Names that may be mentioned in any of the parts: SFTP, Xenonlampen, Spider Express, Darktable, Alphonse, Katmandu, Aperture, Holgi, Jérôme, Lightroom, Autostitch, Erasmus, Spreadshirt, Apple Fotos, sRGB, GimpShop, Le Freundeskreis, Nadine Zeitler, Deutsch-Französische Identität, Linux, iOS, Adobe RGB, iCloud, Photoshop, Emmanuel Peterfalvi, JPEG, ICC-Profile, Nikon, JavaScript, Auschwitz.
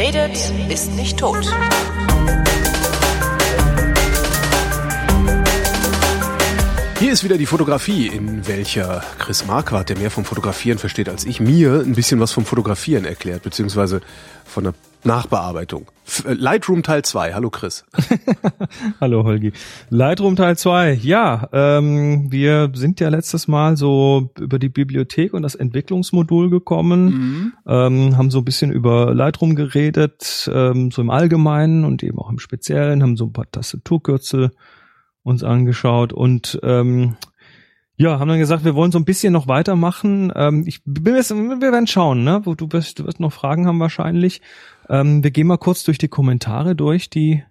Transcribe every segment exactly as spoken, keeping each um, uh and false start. Wer redet, ist nicht tot. Hier ist wieder die Fotografie, in welcher Chris Marquardt, der mehr vom Fotografieren versteht als ich, mir ein bisschen was vom Fotografieren erklärt, beziehungsweise von der Nachbearbeitung. Lightroom Teil zwei. Hallo Chris. Hallo Holgi. Lightroom Teil zwei. Ja, ähm, wir sind ja letztes Mal so über die Bibliothek und das Entwicklungsmodul gekommen, mhm. ähm, haben so ein bisschen über Lightroom geredet, ähm, so im Allgemeinen und eben auch im Speziellen, haben so ein paar Tastaturkürzel uns angeschaut und ähm, ja, haben dann gesagt, wir wollen so ein bisschen noch weitermachen. Ähm, ich bin jetzt, wir werden schauen, ne? Du wirst, du wirst noch Fragen haben wahrscheinlich. Ähm, wir gehen mal kurz durch die Kommentare durch, die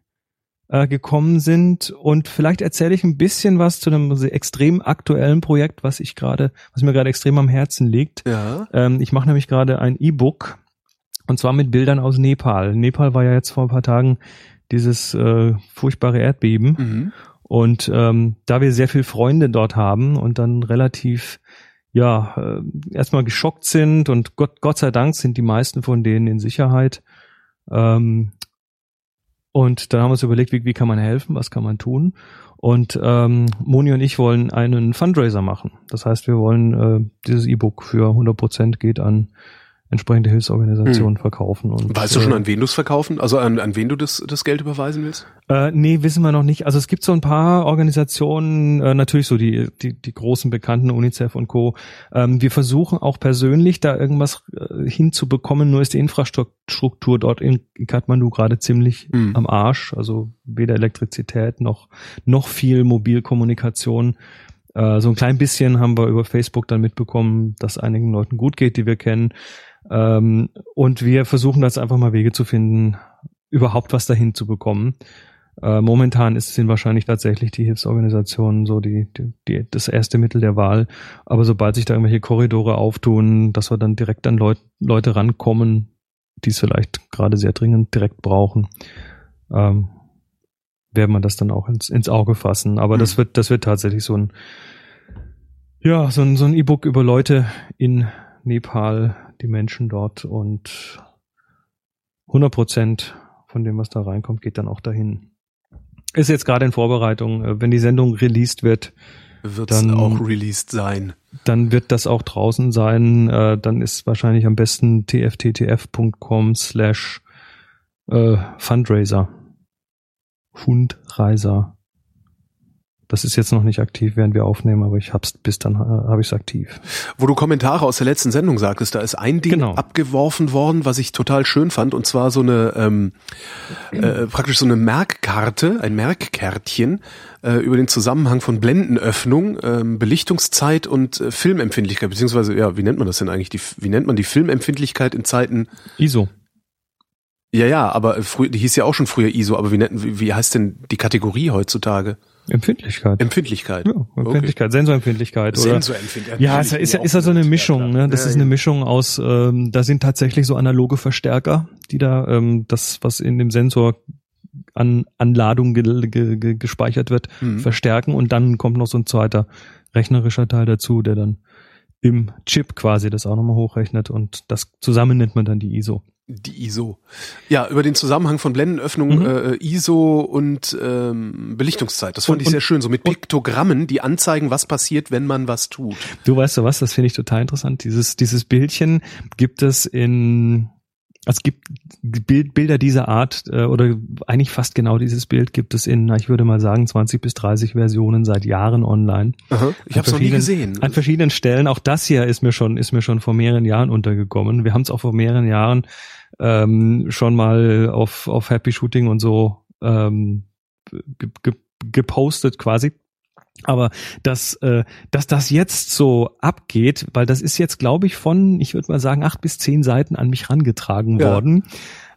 äh, gekommen sind, und vielleicht erzähle ich ein bisschen was zu einem extrem aktuellen Projekt, was ich gerade, was mir gerade extrem am Herzen liegt. Ja. Ähm, ich mache nämlich gerade ein E-Book, und zwar mit Bildern aus Nepal. Nepal war ja jetzt vor ein paar Tagen dieses äh, furchtbare Erdbeben. Mhm. Und ähm, da wir sehr viele Freunde dort haben und dann relativ, ja, äh, erstmal geschockt sind, und Gott, Gott sei Dank sind die meisten von denen in Sicherheit. Ähm, und dann haben wir uns überlegt, wie, wie kann man helfen, was kann man tun? Und ähm, Moni und ich wollen einen Fundraiser machen. Das heißt, wir wollen äh, dieses E-Book für hundert Prozent geht an entsprechende Hilfsorganisationen hm. verkaufen. Und weißt du schon, an wen du es verkaufen? Also an, an wen du das, das Geld überweisen willst? Äh, nee, wissen wir noch nicht. Also es gibt so ein paar Organisationen, äh, natürlich so die, die, die großen Bekannten, UNICEF und Co. Ähm, wir versuchen auch persönlich da irgendwas äh, hinzubekommen, nur ist die Infrastruktur dort in Katmandu gerade ziemlich hm. am Arsch. Also weder Elektrizität noch, noch viel Mobilkommunikation. Äh, so ein klein bisschen haben wir über Facebook dann mitbekommen, dass einigen Leuten gut geht, die wir kennen. Ähm, und wir versuchen jetzt einfach mal Wege zu finden, überhaupt was dahin zu bekommen. Äh, momentan ist, sind wahrscheinlich tatsächlich die Hilfsorganisationen so die, die, die das erste Mittel der Wahl. Aber sobald sich da irgendwelche Korridore auftun, dass wir dann direkt an Leut, Leute rankommen, die es vielleicht gerade sehr dringend direkt brauchen, ähm, werden wir das dann auch ins, ins Auge fassen. Aber mhm. das wird, das wird tatsächlich so ein, ja, so ein, so ein E-Book über Leute in Nepal, die Menschen dort, und hundert Prozent von dem, was da reinkommt, geht dann auch dahin. Ist jetzt gerade in Vorbereitung. Wenn die Sendung released wird, wird es auch released sein. Dann wird das auch draußen sein. Dann ist wahrscheinlich am besten tfttf.com slash Fundraiser. Fundreiser. Das ist jetzt noch nicht aktiv, während wir aufnehmen, aber ich hab's bis dann äh, habe ich es aktiv. Wo du Kommentare aus der letzten Sendung sagtest, da ist ein Ding genau. abgeworfen worden, was ich total schön fand, und zwar so eine ähm, äh, praktisch so eine Merkkarte, ein Merkkärtchen äh, über den Zusammenhang von Blendenöffnung, äh, Belichtungszeit und äh, Filmempfindlichkeit, beziehungsweise ja, wie nennt man das denn eigentlich? Die, wie nennt man die Filmempfindlichkeit in Zeiten I S O? Ja, ja, aber früher, die hieß ja auch schon früher I S O, aber wie, wie, wie heißt denn die Kategorie heutzutage? Empfindlichkeit. Empfindlichkeit. Ja, Empfindlichkeit, okay. Sensorempfindlichkeit. Oder? Sensorempfindlichkeit. Ja, ist ja, ist ja, ist ja so eine Mischung, ne? Das ja, ist eine Mischung aus, ähm, da sind tatsächlich so analoge Verstärker, die da ähm, das, was in dem Sensor an, an Ladung ge, ge, ge, gespeichert wird, mhm. verstärken, und dann kommt noch so ein zweiter rechnerischer Teil dazu, der dann im Chip quasi das auch nochmal hochrechnet, und das zusammen nennt man dann die I S O. Die I S O. Ja, über den Zusammenhang von Blendenöffnung, mhm. äh, I S O und ähm, Belichtungszeit. Das fand und, ich sehr schön, so mit Piktogrammen, die anzeigen, was passiert, wenn man was tut. Du weißt du was, das finde ich total interessant. Dieses dieses Bildchen gibt es in, es gibt Bild, Bilder dieser Art, äh, oder eigentlich fast genau dieses Bild gibt es in, ich würde mal sagen, zwanzig bis dreißig Versionen seit Jahren online. Aha, ich habe es noch nie gesehen. An verschiedenen Stellen. Auch das hier ist mir schon ist mir schon vor mehreren Jahren untergekommen. Wir haben es auch vor mehreren Jahren Ähm, schon mal auf auf Happy Shooting und so ähm, ge, ge, gepostet quasi, aber dass äh, dass das jetzt so abgeht, weil das ist jetzt, glaube ich, von, ich würde mal sagen, acht bis zehn Seiten an mich rangetragen ja. worden.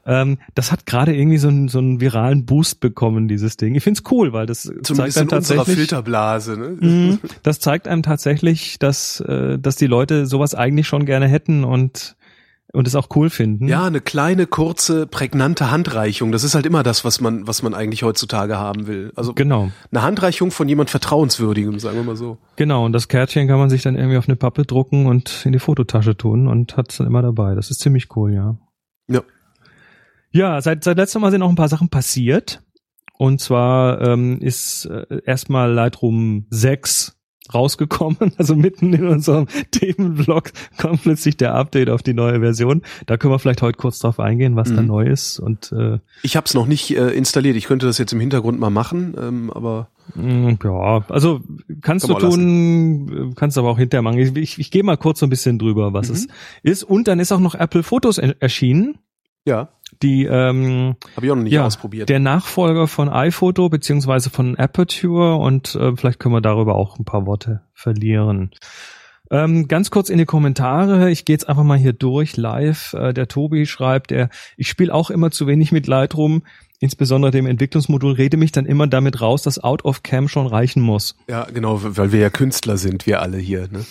Ähm, das hat gerade irgendwie so einen so einen viralen Boost bekommen, dieses Ding. Ich find's cool, weil das zumindest zeigt dann in tatsächlich unserer Filterblase. Ne? Mh, das zeigt einem tatsächlich, dass äh, dass die Leute sowas eigentlich schon gerne hätten und Und es auch cool finden. Ja, eine kleine, kurze, prägnante Handreichung. Das ist halt immer das, was man, was man eigentlich heutzutage haben will. Also genau. Eine Handreichung von jemand Vertrauenswürdigem, sagen wir mal so. Genau, und das Kärtchen kann man sich dann irgendwie auf eine Pappe drucken und in die Fototasche tun und hat es dann immer dabei. Das ist ziemlich cool, ja. Ja. Ja, seit, seit letztem Mal sind auch ein paar Sachen passiert. Und zwar ähm, ist äh, erstmal Lightroom sechs rausgekommen, also mitten in unserem Themenblock kommt plötzlich der Update auf die neue Version. Da können wir vielleicht heute kurz drauf eingehen, was mhm. da neu ist. Und äh, ich habe es noch nicht äh, installiert. Ich könnte das jetzt im Hintergrund mal machen, ähm, aber ja, also kannst kann du tun, lassen. Kannst aber auch hinterher machen. Ich, ich, ich gehe mal kurz so ein bisschen drüber, was mhm. es ist. Und dann ist auch noch Apple Fotos erschienen. Ja. Die ähm, habe ich auch noch nicht ja, ausprobiert. Der Nachfolger von iPhoto beziehungsweise von Aperture und äh, vielleicht können wir darüber auch ein paar Worte verlieren. Ähm, ganz kurz in die Kommentare. Ich gehe jetzt einfach mal hier durch live. Äh, der Tobi schreibt, er, ich spiele auch immer zu wenig mit Lightroom, insbesondere dem Entwicklungsmodul, rede mich dann immer damit raus, dass Out of Cam schon reichen muss. Ja, genau, weil wir ja Künstler sind, wir alle hier, ne?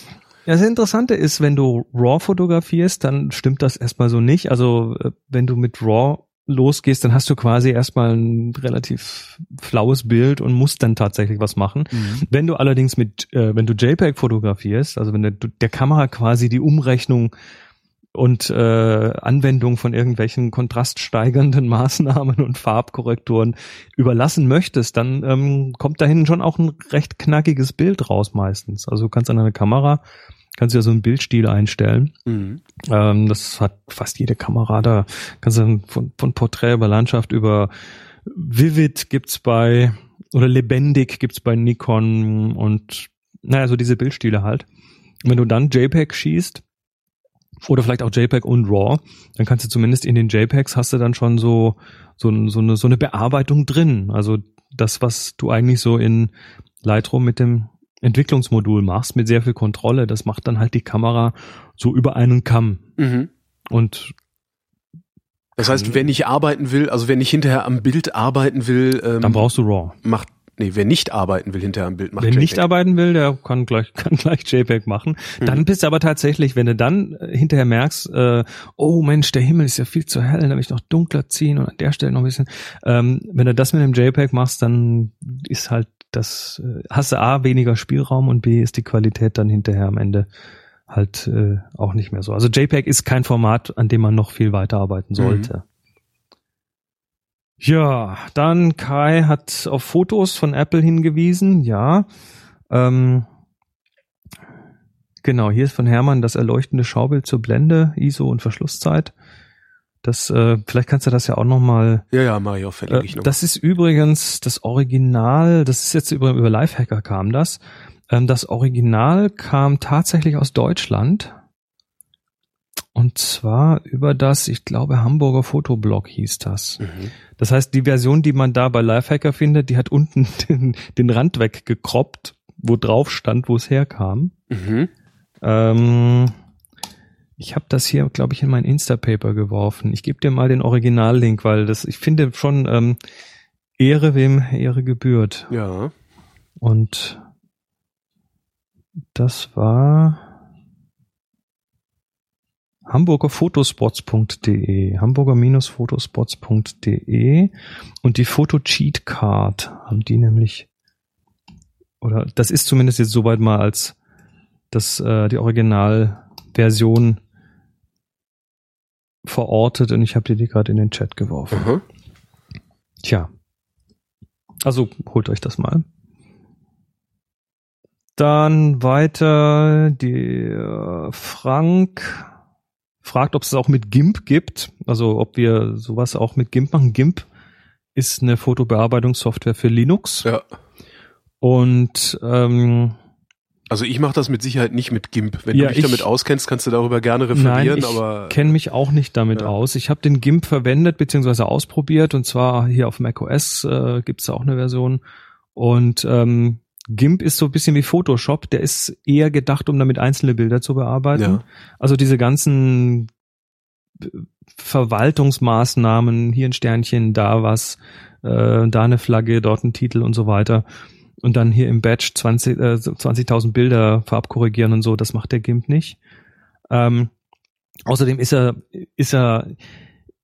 Ja, das Interessante ist, wenn du RAW fotografierst, dann stimmt das erstmal so nicht. Also wenn du mit RAW losgehst, dann hast du quasi erstmal ein relativ flaues Bild und musst dann tatsächlich was machen. Mhm. Wenn du allerdings mit, äh, wenn du JPEG fotografierst, also wenn der, der Kamera quasi die Umrechnung und äh, Anwendung von irgendwelchen kontraststeigernden Maßnahmen und Farbkorrekturen überlassen möchtest, dann ähm, kommt da hinten schon auch ein recht knackiges Bild raus meistens. Also du kannst an deiner Kamera, kannst du ja so einen Bildstil einstellen. Mhm. Ähm, das hat fast jede Kamera da. Kannst du von, von Porträt über Landschaft über Vivid gibt's bei, oder Lebendig gibt's bei Nikon und naja, so diese Bildstile halt. Und wenn du dann JPEG schießt, oder vielleicht auch JPEG und RAW, dann kannst du zumindest in den JPEGs hast du dann schon so so, so, eine, so eine Bearbeitung drin. Also das, was du eigentlich so in Lightroom mit dem Entwicklungsmodul machst, mit sehr viel Kontrolle, das macht dann halt die Kamera so über einen Kamm. Mhm. Und das heißt, wer nicht arbeiten will, also wer nicht hinterher am Bild arbeiten will, ähm, dann brauchst du RAW. Macht Nee, wer nicht arbeiten will, hinterher am Bild macht Wer JPEG. Nicht arbeiten will, der kann gleich kann gleich JPEG machen. Mhm. Dann bist du aber tatsächlich, wenn du dann hinterher merkst, äh, oh Mensch, der Himmel ist ja viel zu hell, dann will ich noch dunkler ziehen und an der Stelle noch ein bisschen. Ähm, wenn du das mit dem JPEG machst, dann ist halt das, äh, hast du A, weniger Spielraum und B, ist die Qualität dann hinterher am Ende halt äh, auch nicht mehr so. Also JPEG ist kein Format, an dem man noch viel weiterarbeiten sollte. Mhm. Ja, dann Kai hat auf Fotos von Apple hingewiesen, ja. Ähm, genau, hier ist von Hermann das erleuchtende Schaubild zur Blende, I S O und Verschlusszeit. Das, äh, vielleicht kannst du das ja auch nochmal... Ja, ja, Mario, verlinke ich äh, noch. Das ist übrigens das Original, das ist jetzt über, über Lifehacker kam das. Ähm, das Original kam tatsächlich aus Deutschland. Und zwar über das, ich glaube, Hamburger Fotoblog hieß das. Mhm. Das heißt, die Version, die man da bei Lifehacker findet, die hat unten den, den Rand weggekroppt, wo drauf stand, wo es herkam. Mhm. Ähm, ich habe das hier, glaube ich, in mein Instapaper geworfen. Ich gebe dir mal den Originallink, weil das, ich finde schon ähm, Ehre, wem Ehre gebührt. Ja. Und das war... hamburger Fotospots punkt de, hamburger Fotospots punkt de und die Foto-Cheat-Card haben die nämlich, oder das ist zumindest jetzt soweit mal als das äh, die Originalversion verortet und ich habe dir die gerade in den Chat geworfen. Mhm. Tja, also holt euch das mal. Dann weiter die äh, Frank... fragt, ob es auch mit GIMP gibt, also ob wir sowas auch mit GIMP machen. GIMP ist eine Fotobearbeitungssoftware für Linux. Ja. Und ähm, also ich mache das mit Sicherheit nicht mit GIMP. Wenn ja, du dich ich, damit auskennst, kannst du darüber gerne referieren. Nein, ich aber kenne mich auch nicht damit ja. aus. Ich habe den GIMP verwendet bzw. ausprobiert und zwar hier auf macOS äh, gibt es auch eine Version und ähm, GIMP ist so ein bisschen wie Photoshop, der ist eher gedacht, um damit einzelne Bilder zu bearbeiten. Ja. Also diese ganzen Verwaltungsmaßnahmen, hier ein Sternchen, da was, äh, da eine Flagge, dort ein Titel und so weiter. Und dann hier im Batch zwanzigtausend Bilder farbkorrigieren und so, das macht der GIMP nicht. Ähm, außerdem ist er, ist er,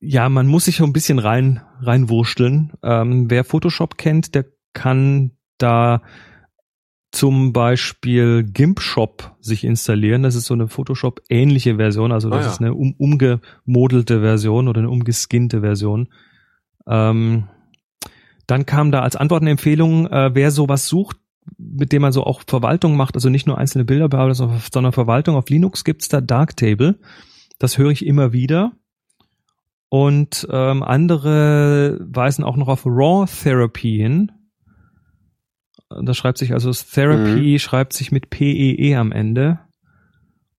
ja, man muss sich so ein bisschen rein, reinwurschteln. Ähm, wer Photoshop kennt, der kann da zum Beispiel GimpShop sich installieren. Das ist so eine Photoshop-ähnliche Version. Also das ah, ja. ist eine um, umgemodelte Version oder eine umgeskinnte Version. Ähm, dann kam da als Antwortenempfehlung, äh, wer sowas sucht, mit dem man so auch Verwaltung macht, also nicht nur einzelne Bilder bearbeitet, sondern Verwaltung auf Linux, gibt's da Darktable. Das höre ich immer wieder. Und ähm, andere weisen auch noch auf Raw Therapy hin. Da schreibt sich also Therapy, mhm. schreibt sich mit P E E am Ende.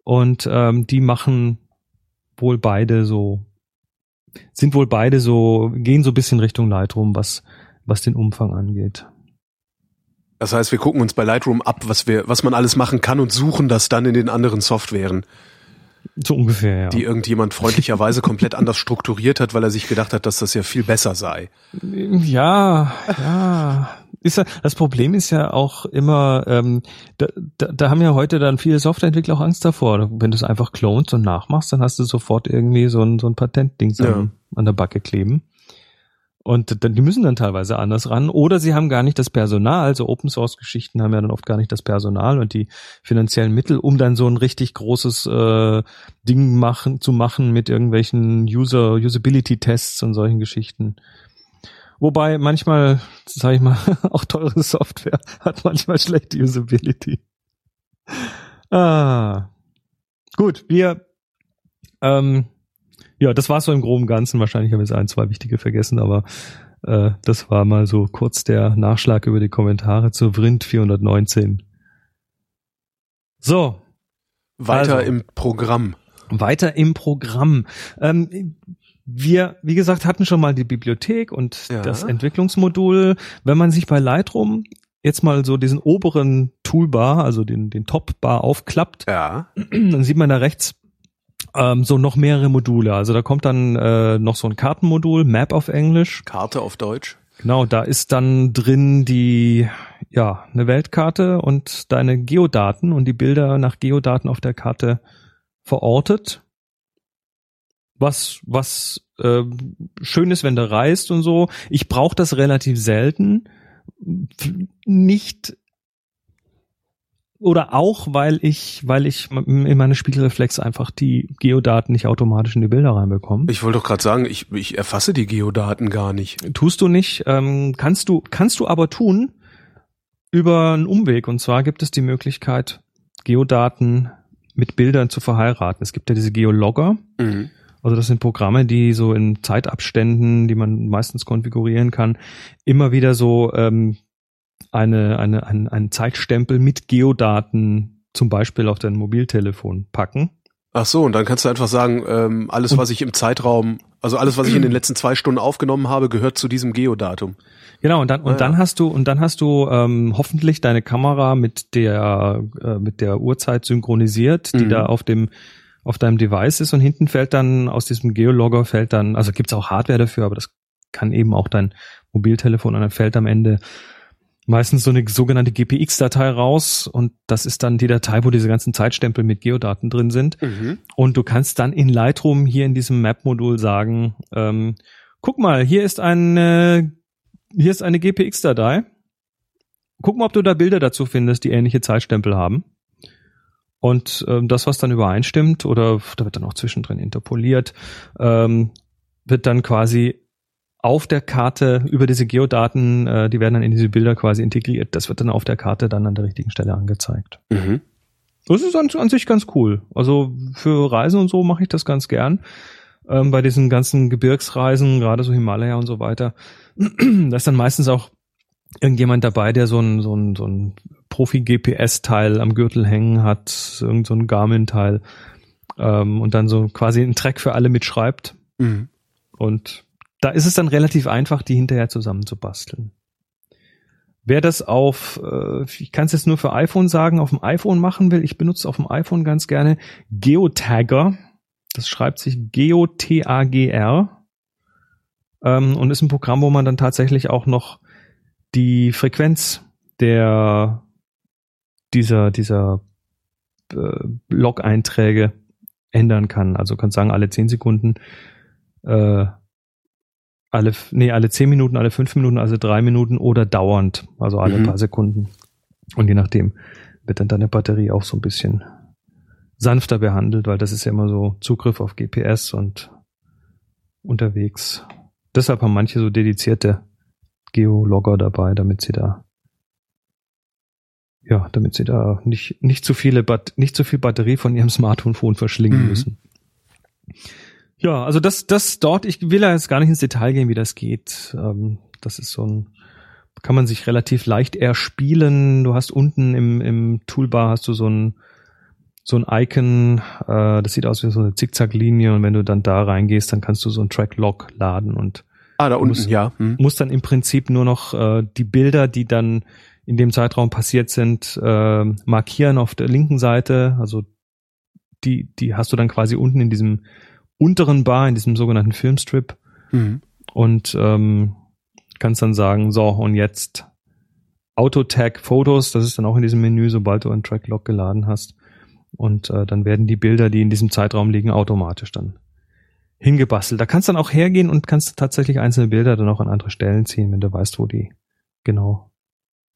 Und ähm, die machen wohl beide so, sind wohl beide so, gehen so ein bisschen Richtung Lightroom, was, was den Umfang angeht. Das heißt, wir gucken uns bei Lightroom ab, was wir, was man alles machen kann und suchen das dann in den anderen Softwaren. So ungefähr, ja. Die irgendjemand freundlicherweise komplett anders strukturiert hat, weil er sich gedacht hat, dass das ja viel besser sei. Ja, ja. Ist ja, das Problem ist ja auch immer, ähm, da, da, da haben ja heute dann viele Softwareentwickler auch Angst davor. Wenn du es einfach klonst und nachmachst, dann hast du sofort irgendwie so ein, so ein Patentding ja. an, an der Backe kleben. Und dann, die müssen dann teilweise anders ran. Oder sie haben gar nicht das Personal. Also Open-Source-Geschichten haben ja dann oft gar nicht das Personal und die finanziellen Mittel, um dann so ein richtig großes äh, Ding machen zu machen mit irgendwelchen User Usability-Tests und solchen Geschichten. Wobei manchmal, sag ich mal, auch teure Software hat manchmal schlechte Usability. Ah. Gut, wir... Ähm, ja, das war so im groben Ganzen. Wahrscheinlich haben wir jetzt ein, zwei wichtige vergessen, aber äh, das war mal so kurz der Nachschlag über die Kommentare zu Vrind vierhundertneunzehn. So. Weiter also, im Programm. Weiter im Programm. Ähm, wir, wie gesagt, hatten schon mal die Bibliothek und ja. das Entwicklungsmodul. Wenn man sich bei Lightroom jetzt mal so diesen oberen Toolbar, also den, den Top-Bar aufklappt, ja. dann sieht man da rechts so noch mehrere Module. Also da kommt dann äh, noch so ein Kartenmodul, Map auf Englisch. Karte auf Deutsch. Genau, da ist dann drin die, ja, eine Weltkarte und deine Geodaten und die Bilder nach Geodaten auf der Karte verortet. Was, was äh, schön ist, wenn du reist und so. Ich brauche das relativ selten. Nicht Oder auch, weil ich, weil ich in meine Spiegelreflex einfach die Geodaten nicht automatisch in die Bilder reinbekomme. Ich wollte doch gerade sagen, ich, ich erfasse die Geodaten gar nicht. Tust du nicht, ähm, kannst du, kannst du aber tun über einen Umweg. Und zwar gibt es die Möglichkeit, Geodaten mit Bildern zu verheiraten. Es gibt ja diese Geologger. Mhm. Also das sind Programme, die so in Zeitabständen, die man meistens konfigurieren kann, immer wieder so, ähm, eine, eine, einen, einen Zeitstempel mit Geodaten zum Beispiel auf dein Mobiltelefon packen. Ach so, und dann kannst du einfach sagen, ähm, alles, und was ich im Zeitraum, also alles, was ich in den letzten zwei Stunden aufgenommen habe, gehört zu diesem Geodatum. Genau, und dann, und ja. dann hast du, und dann hast du ähm, hoffentlich deine Kamera mit der, äh, mit der Uhrzeit synchronisiert, die mhm. da auf dem, auf deinem Device ist, und hinten fällt dann aus diesem Geologger fällt dann, also gibt's auch Hardware dafür, aber das kann eben auch dein Mobiltelefon, und dann fällt am Ende meistens so eine sogenannte G P X-Datei raus, und das ist dann die Datei, wo diese ganzen Zeitstempel mit Geodaten drin sind. Mhm. Und du kannst dann in Lightroom hier in diesem Map-Modul sagen, ähm, guck mal, hier ist eine, hier ist eine G P X-Datei. Guck mal, ob du da Bilder dazu findest, die ähnliche Zeitstempel haben. Und ähm, das, was dann übereinstimmt, oder da wird dann auch zwischendrin interpoliert, ähm, wird dann quasi auf der Karte über diese Geodaten, äh, die werden dann in diese Bilder quasi integriert. Das wird dann auf der Karte dann an der richtigen Stelle angezeigt. Mhm. Das ist an, an sich ganz cool. Also für Reisen und so mache ich das ganz gern. Ähm, bei diesen ganzen Gebirgsreisen, gerade so Himalaya und so weiter, da ist dann meistens auch irgendjemand dabei, der so ein, so ein, so ein Profi-G P S-Teil am Gürtel hängen hat, irgend so ein Garmin-Teil, ähm, und dann so quasi einen Track für alle mitschreibt. Mhm. Und da ist es dann relativ einfach, die hinterher zusammenzubasteln. Wer das auf, ich kann es jetzt nur für iPhone sagen, auf dem iPhone machen will, ich benutze auf dem iPhone ganz gerne GeoTagger. Das schreibt sich G O T A G R, und ist ein Programm, wo man dann tatsächlich auch noch die Frequenz der dieser dieser Log-Einträge ändern kann. Also kann sagen, alle zehn Sekunden, äh, Alle, nee, alle zehn Minuten, alle fünf Minuten, also drei Minuten oder dauernd, also alle mhm. paar Sekunden. Und je nachdem wird dann deine Batterie auch so ein bisschen sanfter behandelt, weil das ist ja immer so Zugriff auf G P S und unterwegs. Deshalb haben manche so dedizierte Geologger dabei, damit sie da ja, damit sie da nicht nicht zu viele nicht zu viel Batterie von ihrem Smartphone verschlingen mhm. müssen. Ja, also das das dort, ich will ja jetzt gar nicht ins Detail gehen, wie das geht. Das ist so ein, kann man sich relativ leicht erspielen. Du hast unten im im Toolbar hast du so ein so ein Icon, äh, das sieht aus wie so eine Zickzacklinie, und wenn du dann da reingehst, dann kannst du so ein Track-Log laden und ah, da unten, musst, ja. Hm. musst dann im Prinzip nur noch äh, die Bilder, die dann in dem Zeitraum passiert sind, äh, markieren auf der linken Seite. Also die die hast du dann quasi unten in diesem unteren Bar, in diesem sogenannten Filmstrip mhm. und ähm, kannst dann sagen, so, und jetzt Auto-Tag Fotos, das ist dann auch in diesem Menü, sobald du einen Track-Log geladen hast. Und äh, dann werden die Bilder, die in diesem Zeitraum liegen, automatisch dann hingebastelt. Da kannst du dann auch hergehen und kannst tatsächlich einzelne Bilder dann auch an andere Stellen ziehen, wenn du weißt, wo die genau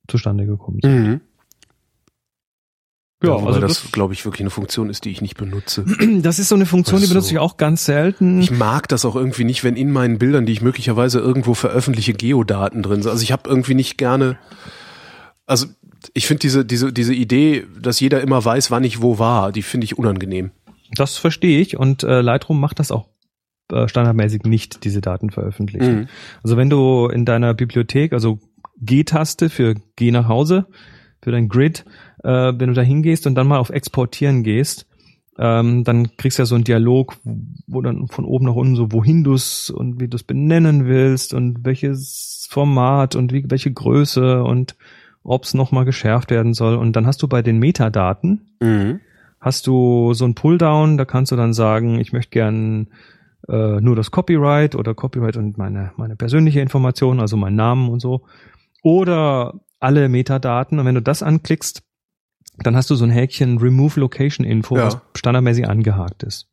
zustande gekommen sind. Mhm. Ja, ja, also das, das glaube ich, wirklich eine Funktion ist, die ich nicht benutze. Das ist so eine Funktion, also, die benutze ich auch ganz selten. Ich mag das auch irgendwie nicht, wenn in meinen Bildern, die ich möglicherweise irgendwo veröffentliche, Geodaten drin sind. Also ich habe irgendwie nicht gerne... Also ich finde diese diese diese Idee, dass jeder immer weiß, wann ich wo war, die finde ich unangenehm. Das verstehe ich, und äh, Lightroom macht das auch äh, standardmäßig nicht, diese Daten veröffentlichen. Mhm. Also wenn du in deiner Bibliothek, also G-Taste für Geh nach Hause, für dein Grid, äh, wenn du da hingehst und dann mal auf Exportieren gehst, ähm, dann kriegst du ja so einen Dialog, wo dann von oben nach unten so, wohin du es und wie du es benennen willst und welches Format und wie, welche Größe und ob es nochmal geschärft werden soll. Und dann hast du bei den Metadaten, mhm. hast du so ein Pulldown, da kannst du dann sagen, ich möchte gern äh, nur das Copyright oder Copyright und meine meine persönliche Information, also meinen Namen und so. Oder alle Metadaten. Und wenn du das anklickst, dann hast du so ein Häkchen Remove Location Info, ja. was standardmäßig angehakt ist.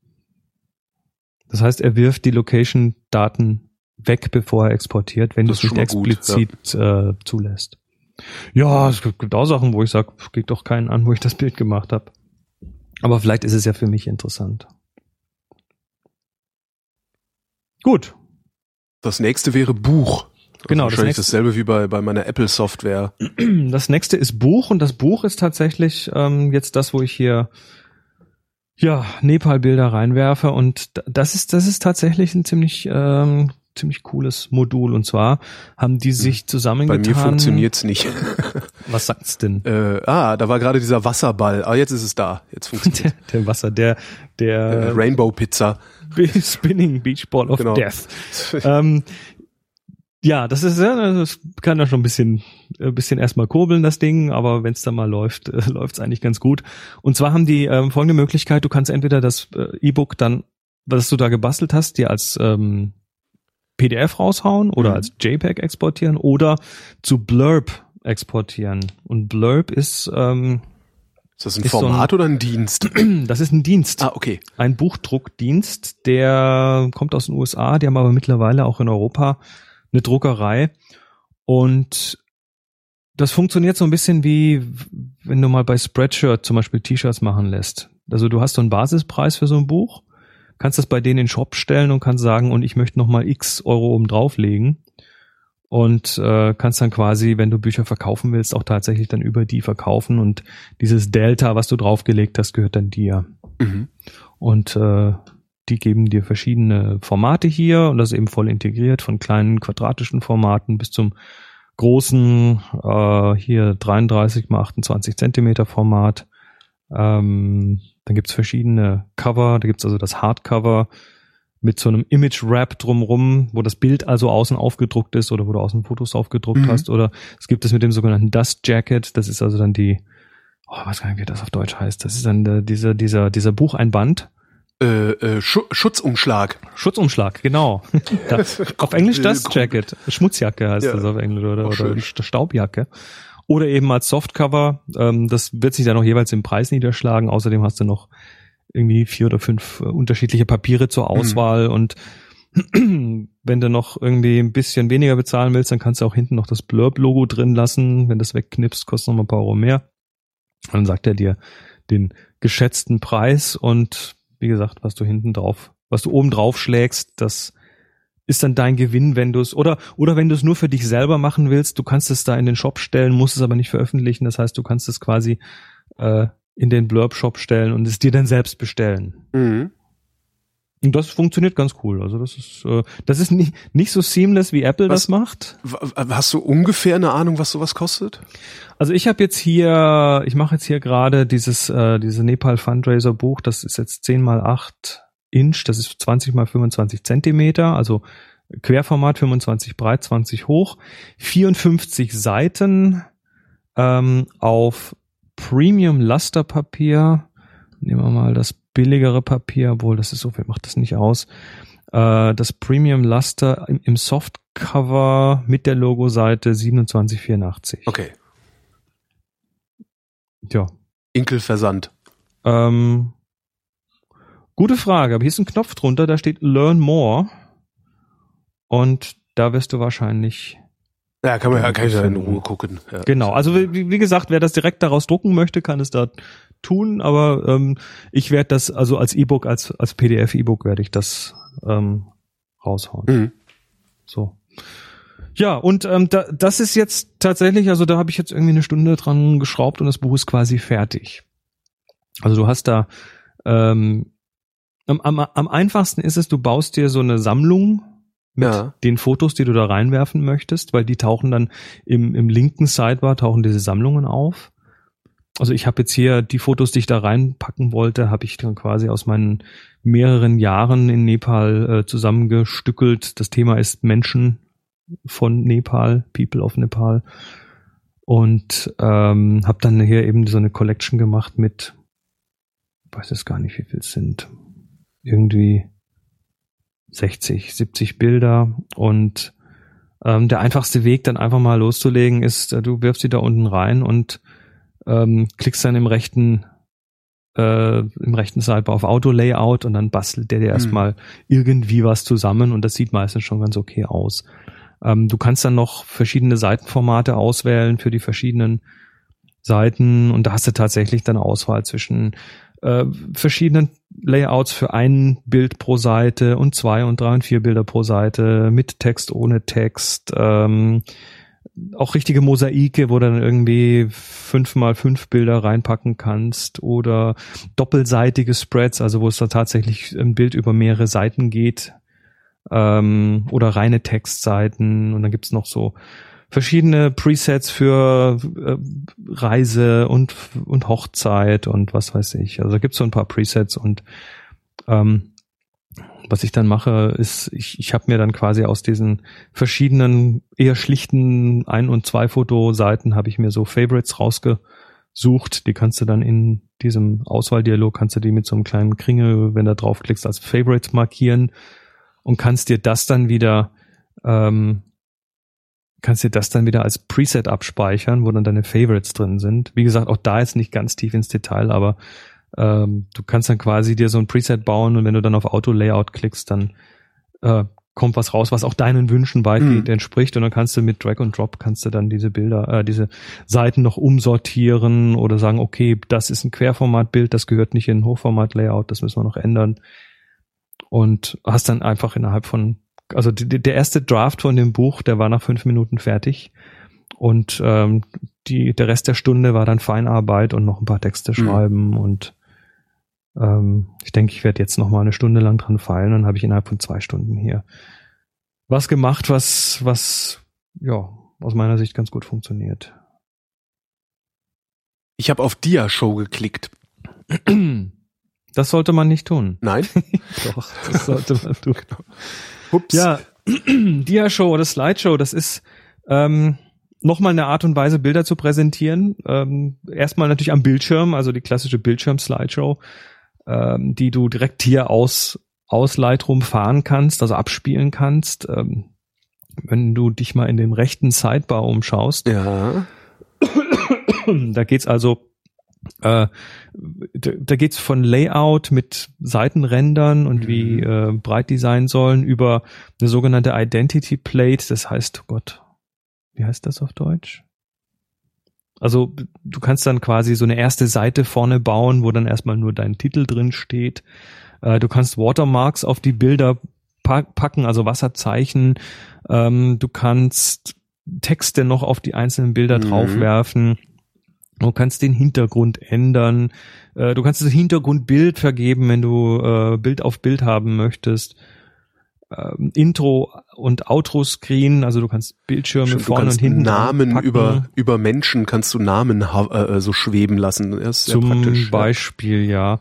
Das heißt, er wirft die Location-Daten weg, bevor er exportiert, wenn du es nicht explizit gut, ja. äh, zulässt. Ja, es gibt auch Sachen, wo ich sage, es geht doch keinen an, wo ich das Bild gemacht habe. Aber vielleicht ist es ja für mich interessant. Gut. Das nächste wäre Buch. Genau. Also wahrscheinlich das dasselbe wie bei, bei meiner Apple-Software. Das nächste ist Buch, und das Buch ist tatsächlich ähm, jetzt das, wo ich hier ja Nepal-Bilder reinwerfe, und das ist das ist tatsächlich ein ziemlich ähm, ziemlich cooles Modul, und zwar haben die sich zusammengetan. Bei mir funktioniert's nicht. Was sagt's denn? Äh, ah, da war gerade dieser Wasserball. Ah, jetzt ist es da. Jetzt funktioniert. Der, der Wasser, der der äh, Rainbow Pizza, Spinning Beach Ball of genau. Death. Ähm, ja, das ist ja, das kann ja schon ein bisschen ein bisschen erstmal kurbeln, das Ding, aber wenn's dann mal läuft, äh, läuft's eigentlich ganz gut. Und zwar haben die ähm, folgende Möglichkeit: Du kannst entweder das äh, E-Book dann, was du da gebastelt hast, dir als ähm, P D F raushauen oder mhm. als JPEG exportieren oder zu Blurb exportieren. Und Blurb ist... Ähm, ist das ein ist Format so ein, oder ein Dienst? Das ist ein Dienst. Ah, okay. Ein Buchdruckdienst, der kommt aus den U S A, die haben aber mittlerweile auch in Europa eine Druckerei. Und das funktioniert so ein bisschen wie, wenn du mal bei Spreadshirt zum Beispiel T-Shirts machen lässt. Also du hast so einen Basispreis für so ein Buch, kannst das bei denen in den Shop stellen und kannst sagen, und ich möchte nochmal x Euro oben drauflegen, und äh, kannst dann quasi, wenn du Bücher verkaufen willst, auch tatsächlich dann über die verkaufen, und dieses Delta, was du draufgelegt hast, gehört dann dir. Mhm. Und äh, die geben dir verschiedene Formate hier, und das ist eben voll integriert, von kleinen quadratischen Formaten bis zum großen äh, hier dreiunddreißig mal achtundzwanzig Zentimeter Format. Ähm, dann gibt's verschiedene Cover, da gibt's also das Hardcover mit so einem Image-Wrap drumrum, wo das Bild also außen aufgedruckt ist oder wo du außen Fotos aufgedruckt mhm. hast, oder es gibt es mit dem sogenannten Dust Jacket, das ist also dann die, oh, was kann ich, wie das auf Deutsch heißt, das ist dann äh, dieser dieser dieser Bucheinband. Äh, äh, Schu- Schutzumschlag. Schutzumschlag, genau. da, auf Englisch Dust Jacket, Schmutzjacke heißt ja. das auf Englisch, oder, oder Staubjacke. Oder eben als Softcover, das wird sich dann auch jeweils im Preis niederschlagen. Außerdem hast du noch irgendwie vier oder fünf unterschiedliche Papiere zur Auswahl, mhm. und Wenn du noch irgendwie ein bisschen weniger bezahlen willst, dann kannst du auch hinten noch das Blurb-Logo drin lassen. Wenn du das wegknipst, kostet noch mal ein paar Euro mehr. Und dann sagt er dir den geschätzten Preis und wie gesagt, was du hinten drauf, was du oben drauf schlägst, das ist dann dein Gewinn, wenn du es, oder, oder wenn du es nur für dich selber machen willst, du kannst es da in den Shop stellen, musst es aber nicht veröffentlichen, das heißt, du kannst es quasi äh, in den Blurb-Shop stellen und es dir dann selbst bestellen. Mhm. Und das funktioniert ganz cool. Also das ist äh, das ist nicht nicht so seamless wie Apple was, das macht. Hast du ungefähr eine Ahnung, was sowas kostet? Also ich habe jetzt hier, ich mache jetzt hier gerade dieses äh, diese Nepal Fundraiser Buch. Das ist jetzt zehn mal acht Inch. Das ist zwanzig mal fünfundzwanzig Zentimeter. Also Querformat, fünfundzwanzig breit, zwanzig hoch, vierundfünfzig Seiten ähm, auf Premium Lasterpapier. Nehmen wir mal das billigere Papier, obwohl das ist so viel, macht das nicht aus. Äh, das Premium Luster im, im Softcover mit der Logoseite siebenundzwanzig vierundachtzig. Okay. Tja. Inkelversand. Ähm, gute Frage, aber hier ist ein Knopf drunter, da steht Learn More und da wirst du wahrscheinlich... Ja, kann man ja kann ich in Ruhe gucken. Ja. Genau, also wie, wie gesagt, wer das direkt daraus drucken möchte, kann es da tun, aber ähm, ich werde das, also als E-Book, als als P D F-E-Book werde ich das ähm, raushauen. Mhm. So. Ja, und ähm, da, das ist jetzt tatsächlich, also da habe ich jetzt irgendwie eine Stunde dran geschraubt und das Buch ist quasi fertig. Also du hast da ähm, am, am, am einfachsten ist es, du baust dir so eine Sammlung mit ja. den Fotos, die du da reinwerfen möchtest, weil die tauchen dann im, im linken Sidebar, tauchen diese Sammlungen auf. Also ich habe jetzt hier die Fotos, die ich da reinpacken wollte, habe ich dann quasi aus meinen mehreren Jahren in Nepal äh, zusammengestückelt. Das Thema ist Menschen von Nepal, People of Nepal. Und ähm, habe dann hier eben so eine Collection gemacht mit, ich weiß jetzt gar nicht, wie viel es sind, irgendwie sechzig, siebzig Bilder und ähm, der einfachste Weg, dann einfach mal loszulegen, ist, du wirfst die da unten rein und ähm, klickst dann im rechten äh, im rechten Sidebar auf Auto-Layout und dann bastelt der dir hm. erstmal irgendwie was zusammen und das sieht meistens schon ganz okay aus. Ähm, du kannst dann noch verschiedene Seitenformate auswählen für die verschiedenen Seiten und da hast du tatsächlich dann Auswahl zwischen äh, verschiedenen Layouts für ein Bild pro Seite und zwei und drei und vier Bilder pro Seite mit Text, ohne Text, ähm, auch richtige Mosaike, wo du dann irgendwie fünf mal fünf Bilder reinpacken kannst oder doppelseitige Spreads, also wo es da tatsächlich ein Bild über mehrere Seiten geht, ähm, oder reine Textseiten und dann gibt's noch so verschiedene Presets für äh, Reise und und Hochzeit und was weiß ich. Also da gibt's so ein paar Presets und ähm, was ich dann mache, ist, ich ich habe mir dann quasi aus diesen verschiedenen eher schlichten ein- und zwei Fotoseiten habe ich mir so Favorites rausgesucht. Die kannst du dann in diesem Auswahldialog kannst du die mit so einem kleinen Kringel, wenn du draufklickst, als Favorites markieren und kannst dir das dann wieder ähm, kannst dir das dann wieder als Preset abspeichern, wo dann deine Favorites drin sind. Wie gesagt, auch da jetzt nicht ganz tief ins Detail, aber ähm, du kannst dann quasi dir so ein Preset bauen und wenn du dann auf Auto-Layout klickst, dann äh, kommt was raus, was auch deinen Wünschen weitgehend mhm. entspricht und dann kannst du mit Drag and Drop kannst du dann diese Bilder, äh, diese Seiten noch umsortieren oder sagen, okay, das ist ein Querformatbild, das gehört nicht in ein Hochformat-Layout, das müssen wir noch ändern und hast dann einfach innerhalb von Also die, der erste Draft von dem Buch, der war nach fünf Minuten fertig und ähm, die, der Rest der Stunde war dann Feinarbeit und noch ein paar Texte schreiben mhm. und ähm, ich denke, ich werde jetzt noch mal eine Stunde lang dran feilen, dann habe ich innerhalb von zwei Stunden hier was gemacht, was was ja aus meiner Sicht ganz gut funktioniert. Ich habe auf Dia-Show geklickt. Das sollte man nicht tun. Nein? Doch, das sollte man tun. Ups. Ja, Dia-Show oder Slideshow, das ist ähm, nochmal eine Art und Weise, Bilder zu präsentieren. Ähm, erstmal natürlich am Bildschirm, also die klassische Bildschirm-Slideshow, ähm, die du direkt hier aus, aus Lightroom fahren kannst, also abspielen kannst. Ähm, wenn du dich mal in dem rechten Sidebar umschaust, ja. Da geht's also Äh, da geht's von Layout mit Seitenrändern und mhm. wie äh, breit die sein sollen, über eine sogenannte Identity Plate. Das heißt, oh Gott, wie heißt das auf Deutsch? Also du kannst dann quasi so eine erste Seite vorne bauen, wo dann erstmal nur dein Titel drin steht. Äh, du kannst Watermarks auf die Bilder pack- packen, also Wasserzeichen. Ähm, du kannst Texte noch auf die einzelnen Bilder mhm. draufwerfen. Du kannst den Hintergrund ändern. Du kannst das Hintergrundbild vergeben, wenn du Bild auf Bild haben möchtest. Intro- und Outro-Screen, also du kannst Bildschirme Stimmt, vorne und hinten Namen packen. über über Menschen kannst du Namen ha- äh, so schweben lassen. Das ist sehr praktisch. Zum Beispiel, ja. ja.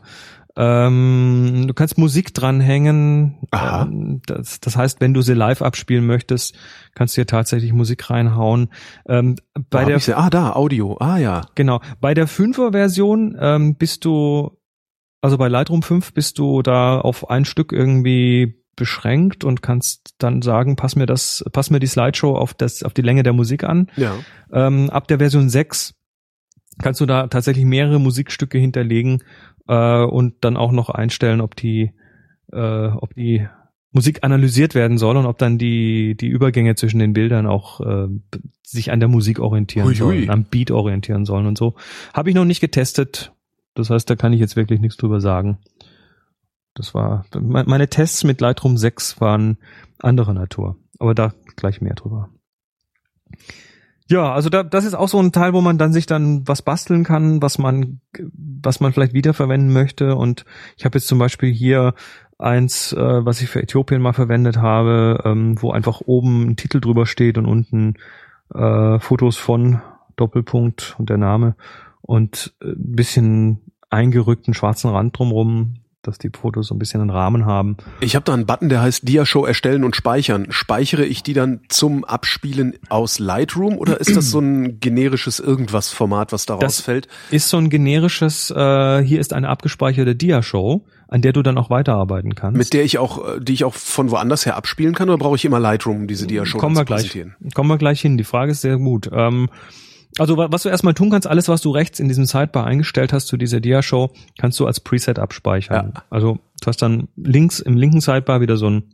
Ähm, du kannst Musik dranhängen. Aha. Das, das heißt, wenn du sie live abspielen möchtest, kannst du hier tatsächlich Musik reinhauen. Ähm, bei ah, der, ja, ah, da, Audio, ah ja. Genau, bei der Fünfer-Version ähm, bist du, also bei Lightroom fünf bist du da auf ein Stück irgendwie beschränkt und kannst dann sagen, pass mir das, pass mir die Slideshow auf das, auf die Länge der Musik an. Ja. Ähm, ab der Version sechs kannst du da tatsächlich mehrere Musikstücke hinterlegen äh, und dann auch noch einstellen, ob die, äh, ob die Musik analysiert werden soll und ob dann die die Übergänge zwischen den Bildern auch äh, sich an der Musik orientieren hui, sollen, hui. am Beat orientieren sollen und so. Habe ich noch nicht getestet. Das heißt, da kann ich jetzt wirklich nichts drüber sagen. Das war, meine Tests mit Lightroom sechs waren anderer Natur. Aber da gleich mehr drüber. Ja, also da, das ist auch so ein Teil, wo man dann sich dann was basteln kann, was man, was man vielleicht wiederverwenden möchte. Und ich habe jetzt zum Beispiel hier eins, äh, was ich für Äthiopien mal verwendet habe, ähm, wo einfach oben ein Titel drüber steht und unten äh, Fotos von Doppelpunkt und der Name und ein bisschen eingerückten schwarzen Rand drumrum, dass die Fotos so ein bisschen einen Rahmen haben. Ich habe da einen Button, der heißt Diashow erstellen und speichern. Speichere ich die dann zum Abspielen aus Lightroom oder ist das so ein generisches Irgendwas-Format, was daraus das fällt? Ist so ein generisches, äh, hier ist eine abgespeicherte Diashow, an der du dann auch weiterarbeiten kannst. Mit der ich auch, die ich auch von woanders her abspielen kann oder brauche ich immer Lightroom, diese Diashow zu präsentieren? Kommen wir gleich hin. Die Frage ist sehr gut. Ähm, Also was du erstmal tun kannst, alles was du rechts in diesem Sidebar eingestellt hast zu dieser Diashow, kannst du als Preset abspeichern. Ja. Also du hast dann links im linken Sidebar wieder so ein,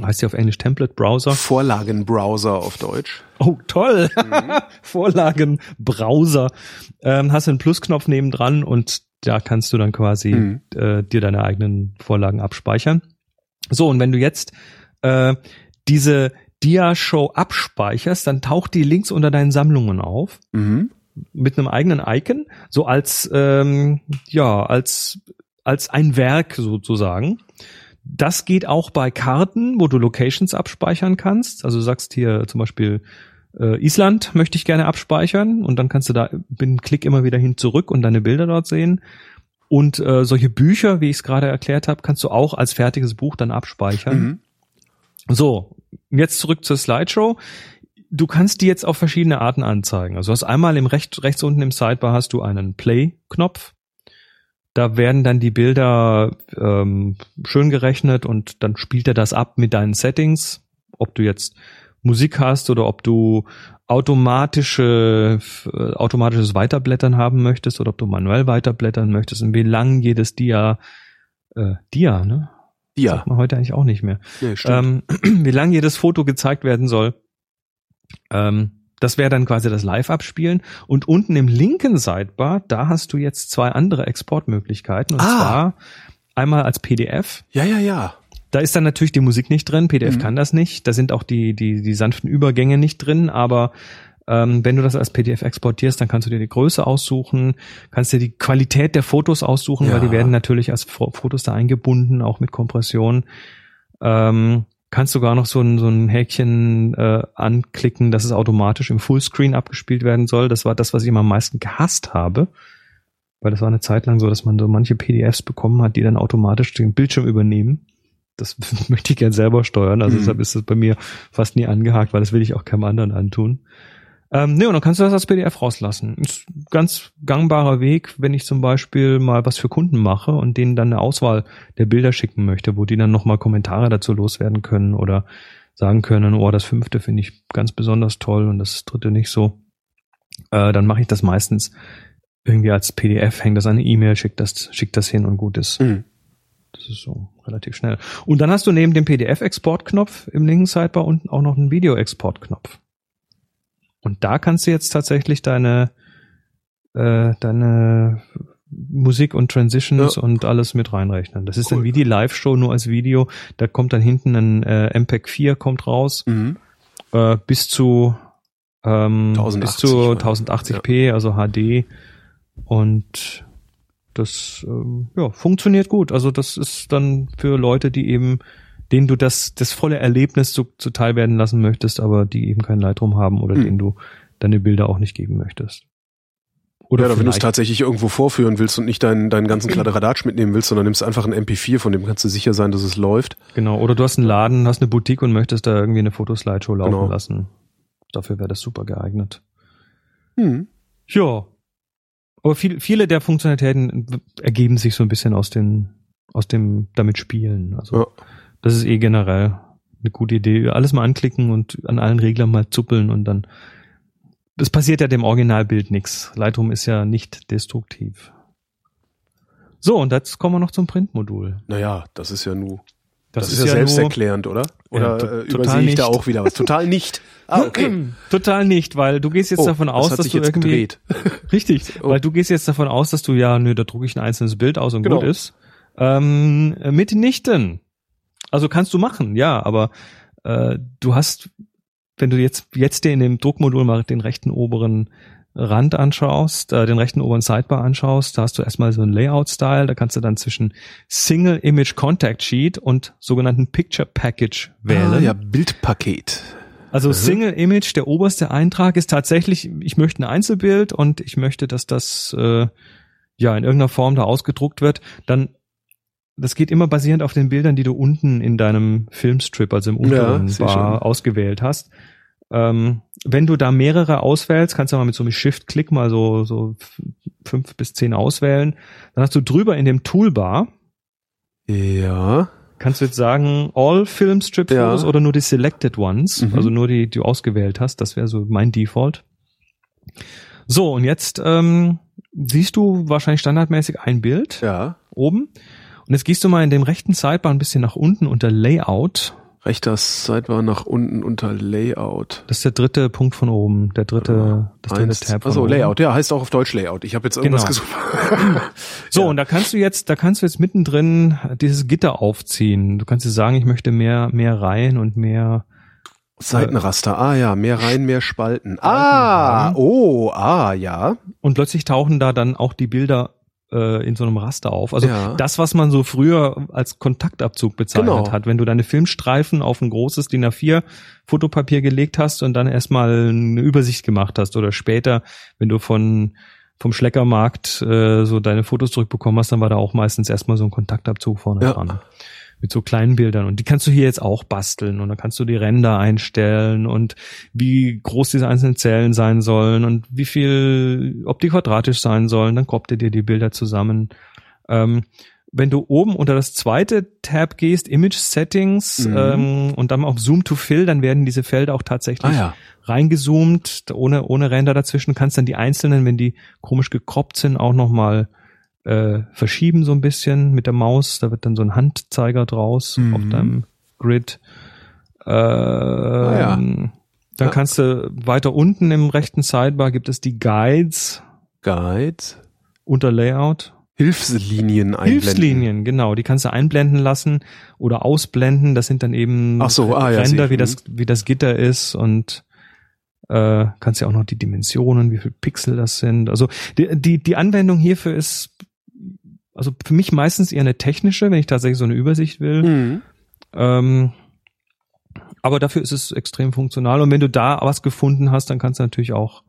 heißt ja auf Englisch Template-Browser. Vorlagenbrowser auf Deutsch. Oh toll, mhm. Vorlagenbrowser. Ähm, hast einen Plusknopf nebendran und da kannst du dann quasi mhm. äh, dir deine eigenen Vorlagen abspeichern. So, und wenn du jetzt äh, diese Dia-Show abspeicherst, dann taucht die links unter deinen Sammlungen auf, mhm. mit einem eigenen Icon, so als ähm, ja als als ein Werk sozusagen. Das geht auch bei Karten, wo du Locations abspeichern kannst. Also du sagst hier zum Beispiel äh, Island möchte ich gerne abspeichern und dann kannst du da mit einem Klick immer wieder hin zurück und deine Bilder dort sehen. Und äh, solche Bücher, wie ich es gerade erklärt habe, kannst du auch als fertiges Buch dann abspeichern. Mhm. So, jetzt zurück zur Slideshow. Du kannst die jetzt auf verschiedene Arten anzeigen. Also du hast einmal im rechts, rechts unten im Sidebar hast du einen Play-Knopf. Da werden dann die Bilder ähm, schön gerechnet und dann spielt er das ab mit deinen Settings. Ob du jetzt Musik hast oder ob du automatische, äh, automatisches Weiterblättern haben möchtest oder ob du manuell weiterblättern möchtest und wie lang jedes Dia, äh, Dia, ne? Ja. Das sagt man heute eigentlich auch nicht mehr. Nee, ähm, wie lange jedes Foto gezeigt werden soll, ähm, das wäre dann quasi das Live-Abspielen. Und unten im linken Sidebar, da hast du jetzt zwei andere Exportmöglichkeiten. Und ah. zwar einmal als P D F. Ja, ja, ja. Da ist dann natürlich die Musik nicht drin, P D F mhm. kann das nicht. Da sind auch die, die, die sanften Übergänge nicht drin, aber ähm, wenn du das als P D F exportierst, dann kannst du dir die Größe aussuchen, kannst dir die Qualität der Fotos aussuchen, ja. weil die werden natürlich als Fotos da eingebunden, auch mit Kompression. Ähm, kannst sogar noch so ein, so ein Häkchen äh, anklicken, dass es automatisch im Fullscreen abgespielt werden soll. Das war das, was ich immer am meisten gehasst habe. Weil das war eine Zeit lang so, dass man so manche P D Fs bekommen hat, die dann automatisch den Bildschirm übernehmen. Das möchte ich gerne selber steuern, also mhm. deshalb ist das bei mir fast nie angehakt, weil das will ich auch keinem anderen antun. Ähm, ne, und dann kannst du das als P D F rauslassen. Ist ein ganz gangbarer Weg, wenn ich zum Beispiel mal was für Kunden mache und denen dann eine Auswahl der Bilder schicken möchte, wo die dann nochmal Kommentare dazu loswerden können oder sagen können, oh, das fünfte finde ich ganz besonders toll und das dritte nicht so. Äh, dann mache ich das meistens irgendwie als P D F, hängt das an eine E-Mail, schickt das, schickt das hin und gut ist. Mhm. Das ist so relativ schnell. Und dann hast du neben dem P D F-Export-Knopf im linken Sidebar unten auch noch einen Video-Export-Knopf. Und da kannst du jetzt tatsächlich deine äh, deine Musik und Transitions ja. und alles mit reinrechnen. Das ist cool. Dann wie die Live-Show, nur als Video. Da kommt dann hinten ein äh, M P E G vier kommt raus. Mhm. Äh, bis zu ähm, bis zu tausendachtzig p, ja. also H D. Und das ähm, ja, funktioniert gut. Also das ist dann für Leute, die eben, denen du das das volle Erlebnis zu, zuteil werden lassen möchtest, aber die eben kein Lightroom haben oder mhm. denen du deine Bilder auch nicht geben möchtest. Oder, ja, oder wenn du es tatsächlich irgendwo vorführen willst und nicht deinen, deinen ganzen Kladderadatsch mitnehmen willst, sondern nimmst einfach ein M P vier, von dem kannst du sicher sein, dass es läuft. Genau, oder du hast einen Laden, hast eine Boutique und möchtest da irgendwie eine Fotoslideshow laufen genau. lassen. Dafür wäre das super geeignet. Mhm. Ja. Aber viel, viele der Funktionalitäten ergeben sich so ein bisschen aus den, aus dem damit Spielen. Also ja. das ist eh generell eine gute Idee. Alles mal anklicken und an allen Reglern mal zuppeln und dann. Es passiert ja dem Originalbild nichts. Lightroom ist ja nicht destruktiv. So, und jetzt kommen wir noch zum Printmodul. Naja, das ist ja nur. Das, das ist, ist ja selbsterklärend, oder? Oder ja, t- äh, übersehe ich nicht. Da auch wieder was? Total nicht. Ah, okay. Total nicht, weil du gehst jetzt oh, davon aus, das dass du irgendwie... Richtig, oh. weil du gehst jetzt davon aus, dass du ja, nö, da drucke ich ein einzelnes Bild aus und genau. gut ist. Ähm, mitnichten. Also kannst du machen, ja, aber äh, du hast, wenn du jetzt jetzt dir in dem Druckmodul mal den rechten oberen Rand anschaust, äh, den rechten oberen Sidebar anschaust, da hast du erstmal so einen Layout-Style, da kannst du dann zwischen Single Image Contact Sheet und sogenannten Picture Package wählen. Ah, ja, Bildpaket. Also mhm. Single Image, der oberste Eintrag ist tatsächlich, ich möchte ein Einzelbild und ich möchte, dass das äh, ja in irgendeiner Form da ausgedruckt wird. Dann, das geht immer basierend auf den Bildern, die du unten in deinem Filmstrip, also im unteren ja, Bar ausgewählt hast. Ähm, wenn du da mehrere auswählst, kannst du mal mit so einem Shift-Klick mal so, so fünf bis zehn auswählen. Dann hast du drüber in dem Toolbar. Ja. Kannst du jetzt sagen, all Filmstrip-Fotos ja. oder nur die selected ones? Mhm. Also nur die, die du ausgewählt hast. Das wäre so mein Default. So, und jetzt, ähm, siehst du wahrscheinlich standardmäßig ein Bild. Ja. Oben. Und jetzt gehst du mal in dem rechten Sidebar ein bisschen nach unten unter Layout. Rechter Sidebar nach unten unter Layout. Das ist der dritte Punkt von oben, der dritte, ja, das dritte Tab. Achso, Layout, ja, heißt auch auf Deutsch Layout. Ich habe jetzt irgendwas genau. gesucht. So, ja. und da kannst du jetzt, da kannst du jetzt mittendrin dieses Gitter aufziehen. Du kannst dir sagen, ich möchte mehr, mehr Reihen und mehr Seitenraster. Äh, ah ja, mehr Reihen, mehr Spalten. Ah, Spalten. oh, ah ja. Und plötzlich tauchen da dann auch die Bilder in so einem Raster auf. Also ja. das, was man so früher als Kontaktabzug bezeichnet genau. hat. Wenn du deine Filmstreifen auf ein großes D I N A vier Fotopapier gelegt hast und dann erstmal eine Übersicht gemacht hast oder später, wenn du von vom Schleckermarkt äh, so deine Fotos zurückbekommen hast, dann war da auch meistens erstmal so ein Kontaktabzug vorne ja. dran. Mit so kleinen Bildern. Und die kannst du hier jetzt auch basteln und dann kannst du die Ränder einstellen und wie groß diese einzelnen Zellen sein sollen und wie viel, ob die quadratisch sein sollen, dann koppt ihr dir die Bilder zusammen. Ähm, wenn du oben unter das zweite Tab gehst, Image Settings mhm. ähm, und dann auf Zoom to Fill, dann werden diese Felder auch tatsächlich ah, ja. reingezoomt, ohne ohne Ränder dazwischen. Kannst dann die einzelnen, wenn die komisch gekroppt sind, auch nochmal Äh, verschieben so ein bisschen mit der Maus, da wird dann so ein Handzeiger draus mhm. auf deinem Grid. Äh, ah, ja. Dann ja. kannst du weiter unten im rechten Sidebar gibt es die Guides. Guides. Unter Layout. Hilfslinien einblenden. Hilfslinien, genau. Die kannst du einblenden lassen oder ausblenden. Das sind dann eben Ach so, ah, Ränder, ja, wie das, wie das Gitter ist und äh, kannst ja auch noch die Dimensionen, wie viel Pixel das sind. Also die, die, die Anwendung hierfür ist also für mich meistens eher eine technische, wenn ich tatsächlich so eine Übersicht will. Mhm. Ähm, aber dafür ist es extrem funktional. Und wenn du da was gefunden hast, dann kannst du natürlich auch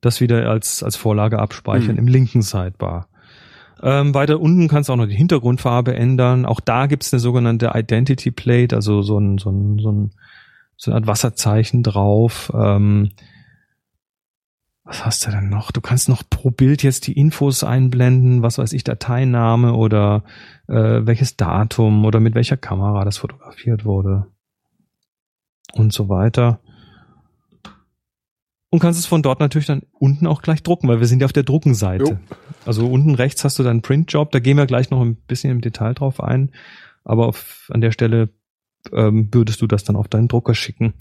das wieder als als Vorlage abspeichern mhm. im linken Sidebar. Ähm, weiter unten kannst du auch noch die Hintergrundfarbe ändern. Auch da gibt's eine sogenannte Identity Plate, also so ein so ein so ein so eine Art Wasserzeichen drauf. Ähm, Was hast du denn noch? Du kannst noch pro Bild jetzt die Infos einblenden, was weiß ich, Dateiname oder äh, welches Datum oder mit welcher Kamera das fotografiert wurde und so weiter. und kannst es von dort natürlich dann unten auch gleich drucken, weil wir sind ja auf der Druckenseite. Jo. Also unten rechts hast du dann Printjob, da gehen wir gleich noch ein bisschen im Detail drauf ein, aber auf, an der Stelle ähm, würdest du das dann auf deinen Drucker schicken.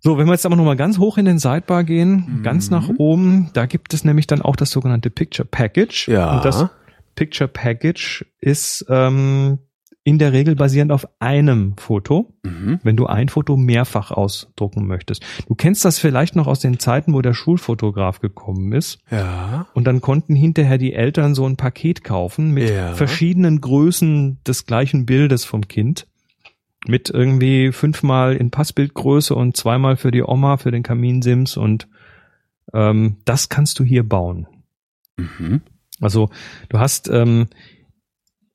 So, wenn wir jetzt aber nochmal ganz hoch in den Sidebar gehen, mhm. ganz nach oben, da gibt es nämlich dann auch das sogenannte Picture Package. Ja. Und das Picture Package ist ähm, in der Regel basierend auf einem Foto, mhm. wenn du ein Foto mehrfach ausdrucken möchtest. Du kennst das vielleicht noch aus den Zeiten, wo der Schulfotograf gekommen ist. Ja. Und dann konnten hinterher die Eltern so ein Paket kaufen mit ja. verschiedenen Größen des gleichen Bildes vom Kind. Mit irgendwie fünfmal in Passbildgröße und zweimal für die Oma, für den Kaminsims und ähm, das kannst du hier bauen. Mhm. Also du hast, ähm,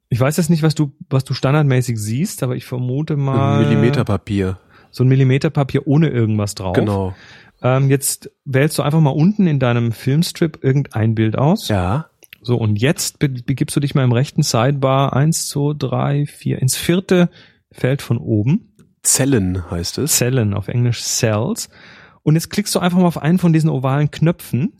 ich weiß jetzt nicht, was du was du standardmäßig siehst, aber ich vermute mal... Ein Millimeterpapier. So ein Millimeterpapier ohne irgendwas drauf. Genau. Ähm, jetzt wählst du einfach mal unten in deinem Filmstrip irgendein Bild aus. Ja. So, und jetzt begibst du dich mal im rechten Sidebar eins, zwei, drei, vier ins vierte Feld von oben. Zellen heißt es. Zellen, auf Englisch Cells. Und jetzt klickst du einfach mal auf einen von diesen ovalen Knöpfen.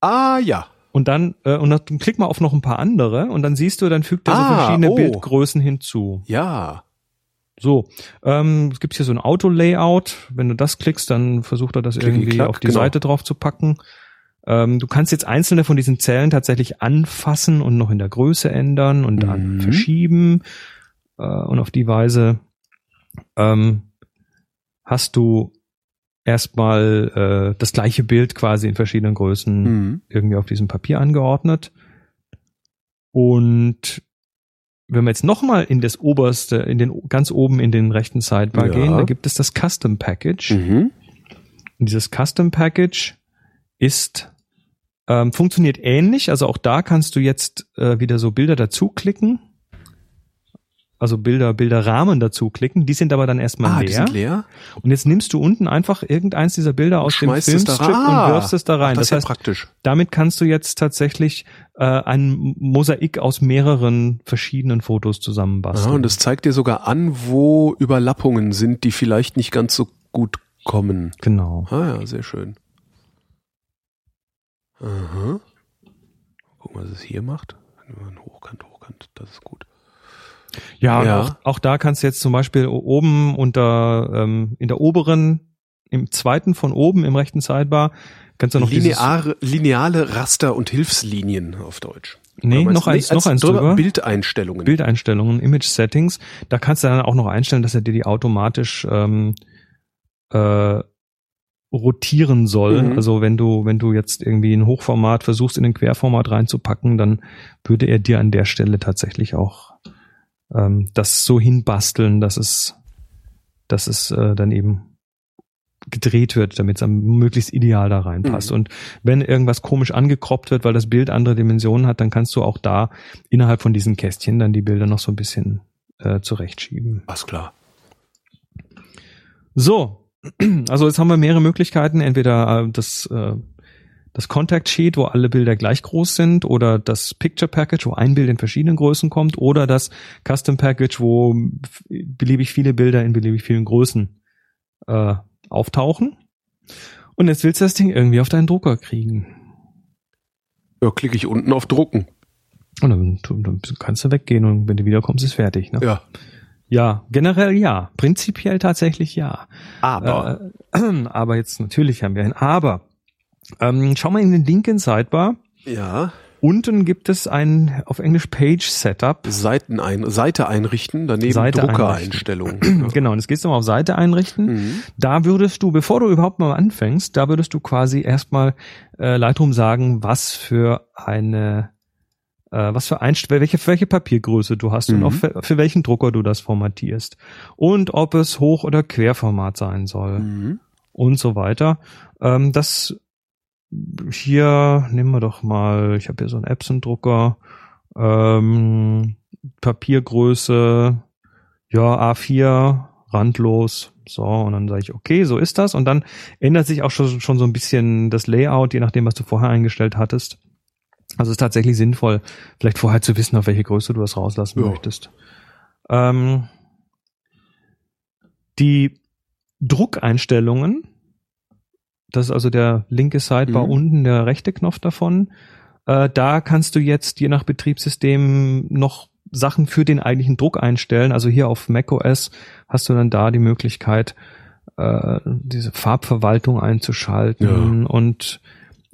Ah, ja. Und dann, äh, und dann klick mal auf noch ein paar andere und dann siehst du, dann fügt er ah, so verschiedene oh. Bildgrößen hinzu. Ja. So, ähm, es gibt hier so ein Auto-Layout. Wenn du das klickst, dann versucht er das Klicki, irgendwie klack, auf die genau. Seite drauf zu packen. Ähm, du kannst jetzt einzelne von diesen Zellen tatsächlich anfassen und noch in der Größe ändern und dann mhm. verschieben. Und auf die Weise ähm, hast du erstmal äh, das gleiche Bild quasi in verschiedenen Größen mhm. irgendwie auf diesem Papier angeordnet. Und wenn wir jetzt nochmal in das oberste, in den ganz oben in den rechten Sidebar ja. gehen, da gibt es das Custom Package. Mhm. Und dieses Custom Package ist ähm, funktioniert ähnlich. Also auch da kannst du jetzt äh, wieder so Bilder dazu klicken. Also Bilder, Bilderrahmen dazu klicken, die sind aber dann erstmal ah, leer. Die sind leer. Und jetzt nimmst du unten einfach irgendeins dieser Bilder aus dem Filmstrip ah, und wirfst es da rein. Ach, das, das heißt, ja praktisch. Damit kannst du jetzt tatsächlich äh, ein Mosaik aus mehreren verschiedenen Fotos zusammenbasteln. Ah, und das zeigt dir sogar an, wo Überlappungen sind, die vielleicht nicht ganz so gut kommen. Genau. Ah ja, sehr schön. Aha. Gucken, was es hier macht. Hochkant, hochkant, das ist gut. Ja, ja. Auch, auch da kannst du jetzt zum Beispiel oben unter ähm, in der oberen, im zweiten von oben im rechten Sidebar kannst du noch Lineare, dieses lineale Raster und Hilfslinien auf Deutsch. Nee, noch eins, noch eins drüber. Bildeinstellungen. Bildeinstellungen, Image Settings. Da kannst du dann auch noch einstellen, dass er dir die automatisch ähm, äh, rotieren soll. Mhm. Also wenn du wenn du jetzt irgendwie ein Hochformat versuchst, in ein Querformat reinzupacken, dann würde er dir an der Stelle tatsächlich auch das so hinbasteln, dass es, dass es äh, dann eben gedreht wird, damit es am möglichst ideal da reinpasst. Mhm. Und wenn irgendwas komisch angekroppt wird, weil das Bild andere Dimensionen hat, dann kannst du auch da innerhalb von diesen Kästchen dann die Bilder noch so ein bisschen äh, zurechtschieben. Alles klar. So, also jetzt haben wir mehrere Möglichkeiten. Entweder äh, das äh, das Contact Sheet, wo alle Bilder gleich groß sind, oder das Picture Package, wo ein Bild in verschiedenen Größen kommt, oder das Custom Package, wo beliebig viele Bilder in beliebig vielen Größen äh, auftauchen. Und jetzt willst du das Ding irgendwie auf deinen Drucker kriegen. Ja, klicke ich unten auf Drucken. Und dann, dann kannst du weggehen und wenn du wiederkommst, ist fertig. Ne? Ja. Ja, generell ja. Prinzipiell tatsächlich ja. Aber. Äh, aber jetzt natürlich haben wir ein Aber. Ähm, schau mal in den linken Sidebar. Ja. Unten gibt es ein, auf Englisch, Page Setup. Seiten ein, Seite einrichten, daneben Seite Druckereinstellungen. Genau, und jetzt gehst du mal auf Seite einrichten. Mhm. Da würdest du, bevor du überhaupt mal anfängst, da würdest du quasi erstmal äh, Lightroom sagen, was für eine, äh, was für Einst- welche, welche Papiergröße du hast mhm. und auch für, für welchen Drucker du das formatierst. Und ob es Hoch- oder Querformat sein soll. Mhm. Und so weiter. Ähm, das Hier nehmen wir doch mal, ich habe hier so einen Epson-Drucker, ähm, Papiergröße, ja, A vier, randlos, so, und dann sage ich, okay, so ist das. Und dann ändert sich auch schon, schon so ein bisschen das Layout, je nachdem, was du vorher eingestellt hattest. Also es ist tatsächlich sinnvoll, vielleicht vorher zu wissen, auf welche Größe du das rauslassen ja. möchtest. Ähm, die Druckeinstellungen Das ist also der linke Sidebar mhm. unten, der rechte Knopf davon. Äh, da kannst du jetzt je nach Betriebssystem noch Sachen für den eigentlichen Druck einstellen. Also hier auf macOS hast du dann da die Möglichkeit, äh, diese Farbverwaltung einzuschalten ja. und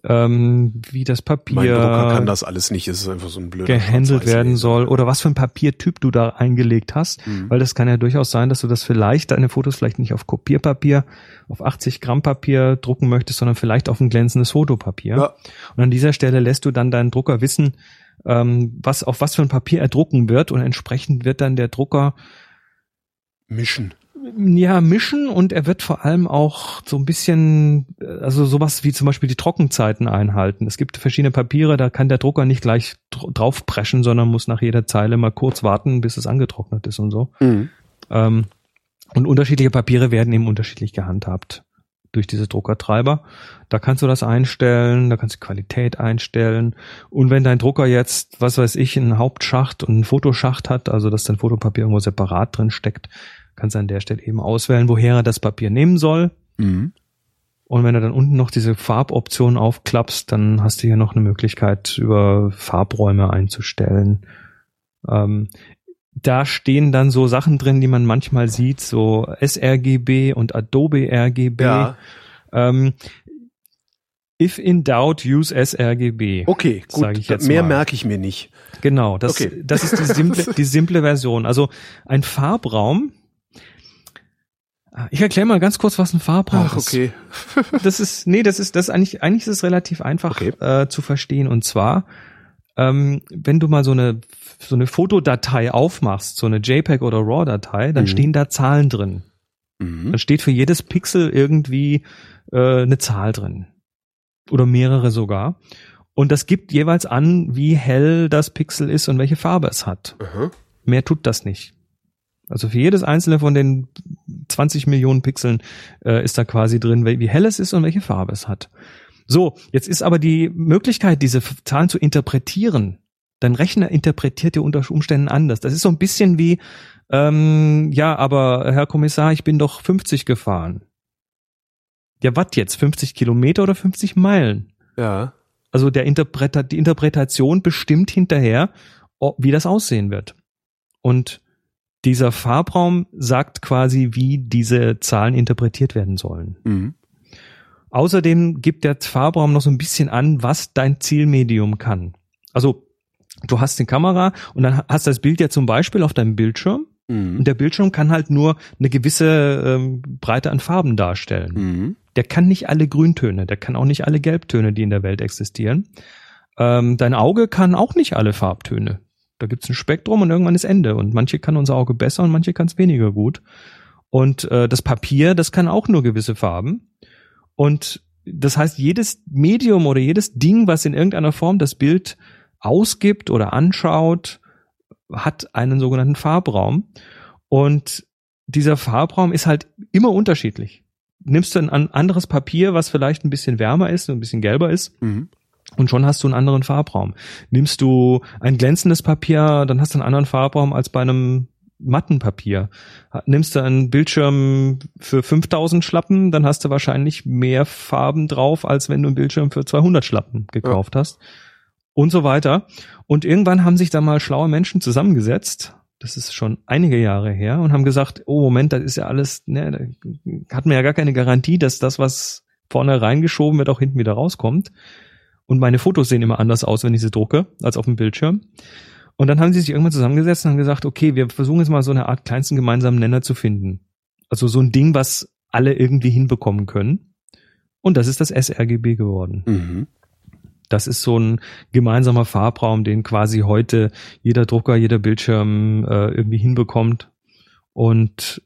ähm, wie das Papier mein Drucker kann das alles nicht, es ist einfach so ein blöder gehandelt werden soll oder was für ein Papiertyp du da eingelegt hast, mhm. weil das kann ja durchaus sein, dass du das vielleicht, deine Fotos vielleicht nicht auf Kopierpapier, auf achtzig Gramm Papier drucken möchtest, sondern vielleicht auf ein glänzendes Fotopapier. Ja. Und an dieser Stelle lässt du dann deinen Drucker wissen, was auf was für ein Papier er drucken wird und entsprechend wird dann der Drucker mischen. Ja, mischen und er wird vor allem auch so ein bisschen, also sowas wie zum Beispiel die Trockenzeiten einhalten. Es gibt verschiedene Papiere, da kann der Drucker nicht gleich draufpreschen, sondern muss nach jeder Zeile mal kurz warten, bis es angetrocknet ist und so. Mhm. Ähm, und unterschiedliche Papiere werden eben unterschiedlich gehandhabt durch diese Druckertreiber. Da kannst du das einstellen, da kannst du Qualität einstellen. Und wenn dein Drucker jetzt, was weiß ich, einen Hauptschacht und einen Fotoschacht hat, also dass dein Fotopapier irgendwo separat drin steckt, kannst du an der Stelle eben auswählen, woher er das Papier nehmen soll. Mhm. Und wenn du dann unten noch diese Farboption aufklappst, dann hast du hier noch eine Möglichkeit, über Farbräume einzustellen. Ähm, Da stehen dann so Sachen drin, die man manchmal sieht, so sRGB und Adobe R G B. Ja. Ähm, if in doubt, use sRGB. Okay, gut, sag ich jetzt mehr mal. Merke ich mir nicht. Genau, das, okay. das ist die simple, die simple Version. Also ein Farbraum. Ich erkläre mal ganz kurz, was ein Farbraum Ach, okay. ist. okay. Das ist, nee, das ist, das ist eigentlich, eigentlich ist es relativ einfach okay. äh, zu verstehen. Und zwar, ähm, wenn du mal so eine so eine Fotodatei aufmachst, so eine JPEG oder RAW-Datei, dann mhm. stehen da Zahlen drin. Mhm. Dann steht für jedes Pixel irgendwie äh, eine Zahl drin. Oder mehrere sogar. Und das gibt jeweils an, wie hell das Pixel ist und welche Farbe es hat. Mhm. Mehr tut das nicht. Also für jedes einzelne von den zwanzig Millionen Pixeln äh, ist da quasi drin, wie hell es ist und welche Farbe es hat. So, jetzt ist aber die Möglichkeit, diese Zahlen zu interpretieren, dein Rechner interpretiert dir unter Umständen anders. Das ist so ein bisschen wie, ähm, ja, aber Herr Kommissar, ich bin doch fünfzig gefahren. Ja, was jetzt? fünfzig Kilometer oder fünfzig Meilen? Ja. Also der Interpreta- die Interpretation bestimmt hinterher, wie das aussehen wird. Und dieser Farbraum sagt quasi, wie diese Zahlen interpretiert werden sollen. Mhm. Außerdem gibt der Farbraum noch so ein bisschen an, was dein Zielmedium kann. Also du hast eine Kamera und dann hast das Bild ja zum Beispiel auf deinem Bildschirm. Mhm. Und der Bildschirm kann halt nur eine gewisse ähm, Breite an Farben darstellen. Mhm. Der kann nicht alle Grüntöne, der kann auch nicht alle Gelbtöne, die in der Welt existieren. Ähm, dein Auge kann auch nicht alle Farbtöne. Da gibt's ein Spektrum und irgendwann ist Ende. Und manche kann unser Auge besser und manche kann es weniger gut. Und äh, das Papier, das kann auch nur gewisse Farben. Und das heißt, jedes Medium oder jedes Ding, was in irgendeiner Form das Bild ausgibt oder anschaut, hat einen sogenannten Farbraum. Und dieser Farbraum ist halt immer unterschiedlich. Nimmst du ein anderes Papier, was vielleicht ein bisschen wärmer ist, ein bisschen gelber ist, mhm. und schon hast du einen anderen Farbraum. Nimmst du ein glänzendes Papier, dann hast du einen anderen Farbraum als bei einem matten Papier. Nimmst du einen Bildschirm für fünftausend Schlappen, dann hast du wahrscheinlich mehr Farben drauf, als wenn du einen Bildschirm für zweihundert Schlappen gekauft ja. hast. Und so weiter. Und irgendwann haben sich da mal schlaue Menschen zusammengesetzt, das ist schon einige Jahre her, und haben gesagt, oh Moment, das ist ja alles, ne, da hat man ja gar keine Garantie, dass das, was vorne reingeschoben wird, auch hinten wieder rauskommt. Und meine Fotos sehen immer anders aus, wenn ich sie drucke, als auf dem Bildschirm. Und dann haben sie sich irgendwann zusammengesetzt und haben gesagt, okay, wir versuchen jetzt mal so eine Art kleinsten gemeinsamen Nenner zu finden. Also so ein Ding, was alle irgendwie hinbekommen können. Und das ist das sRGB geworden. Mhm. Das ist so ein gemeinsamer Farbraum, den quasi heute jeder Drucker, jeder Bildschirm äh, irgendwie hinbekommt. Und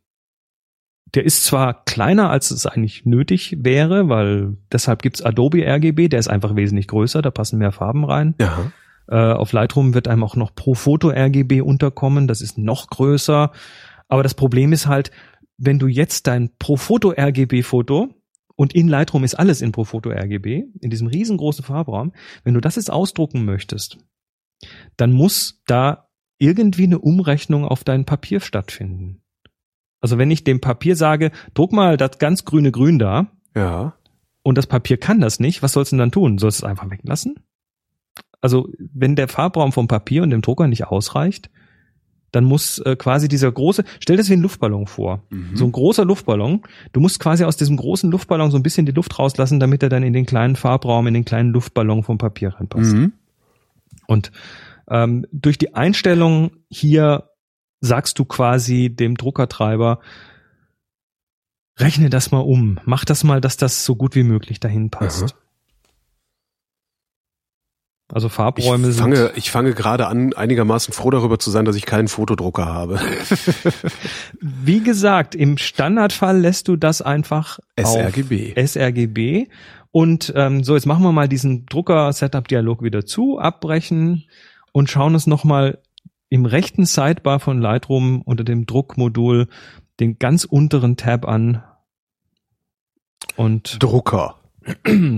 der ist zwar kleiner, als es eigentlich nötig wäre, weil deshalb gibt's Adobe R G B, der ist einfach wesentlich größer, da passen mehr Farben rein. Ja. Äh, auf Lightroom wird einem auch noch ProPhoto R G B unterkommen, das ist noch größer. Aber das Problem ist halt, wenn du jetzt dein ProPhoto R G B-Foto und in Lightroom ist alles in ProPhoto R G B, in diesem riesengroßen Farbraum. Wenn du das jetzt ausdrucken möchtest, dann muss da irgendwie eine Umrechnung auf dein Papier stattfinden. Also wenn ich dem Papier sage, druck mal das ganz grüne Grün da, ja. und das Papier kann das nicht, was sollst du denn dann tun? Sollst du es einfach weglassen? Also wenn der Farbraum vom Papier und dem Drucker nicht ausreicht, dann muss äh, quasi dieser große, stell das wie einen Luftballon vor, mhm. so ein großer Luftballon, du musst quasi aus diesem großen Luftballon so ein bisschen die Luft rauslassen, damit er dann in den kleinen Farbraum, in den kleinen Luftballon vom Papier reinpasst. Mhm. Und ähm, durch die Einstellung hier sagst du quasi dem Druckertreiber, rechne das mal um, mach das mal, dass das so gut wie möglich dahin passt. Aha. Also Farbräume ich fange, sind... Ich fange gerade an, einigermaßen froh darüber zu sein, dass ich keinen Fotodrucker habe. Wie gesagt, im Standardfall lässt du das einfach sRGB. Auf sRGB. Und ähm, so, jetzt machen wir mal diesen Drucker-Setup-Dialog wieder zu, abbrechen und schauen uns nochmal im rechten Sidebar von Lightroom unter dem Druckmodul den ganz unteren Tab an. Und Drucker.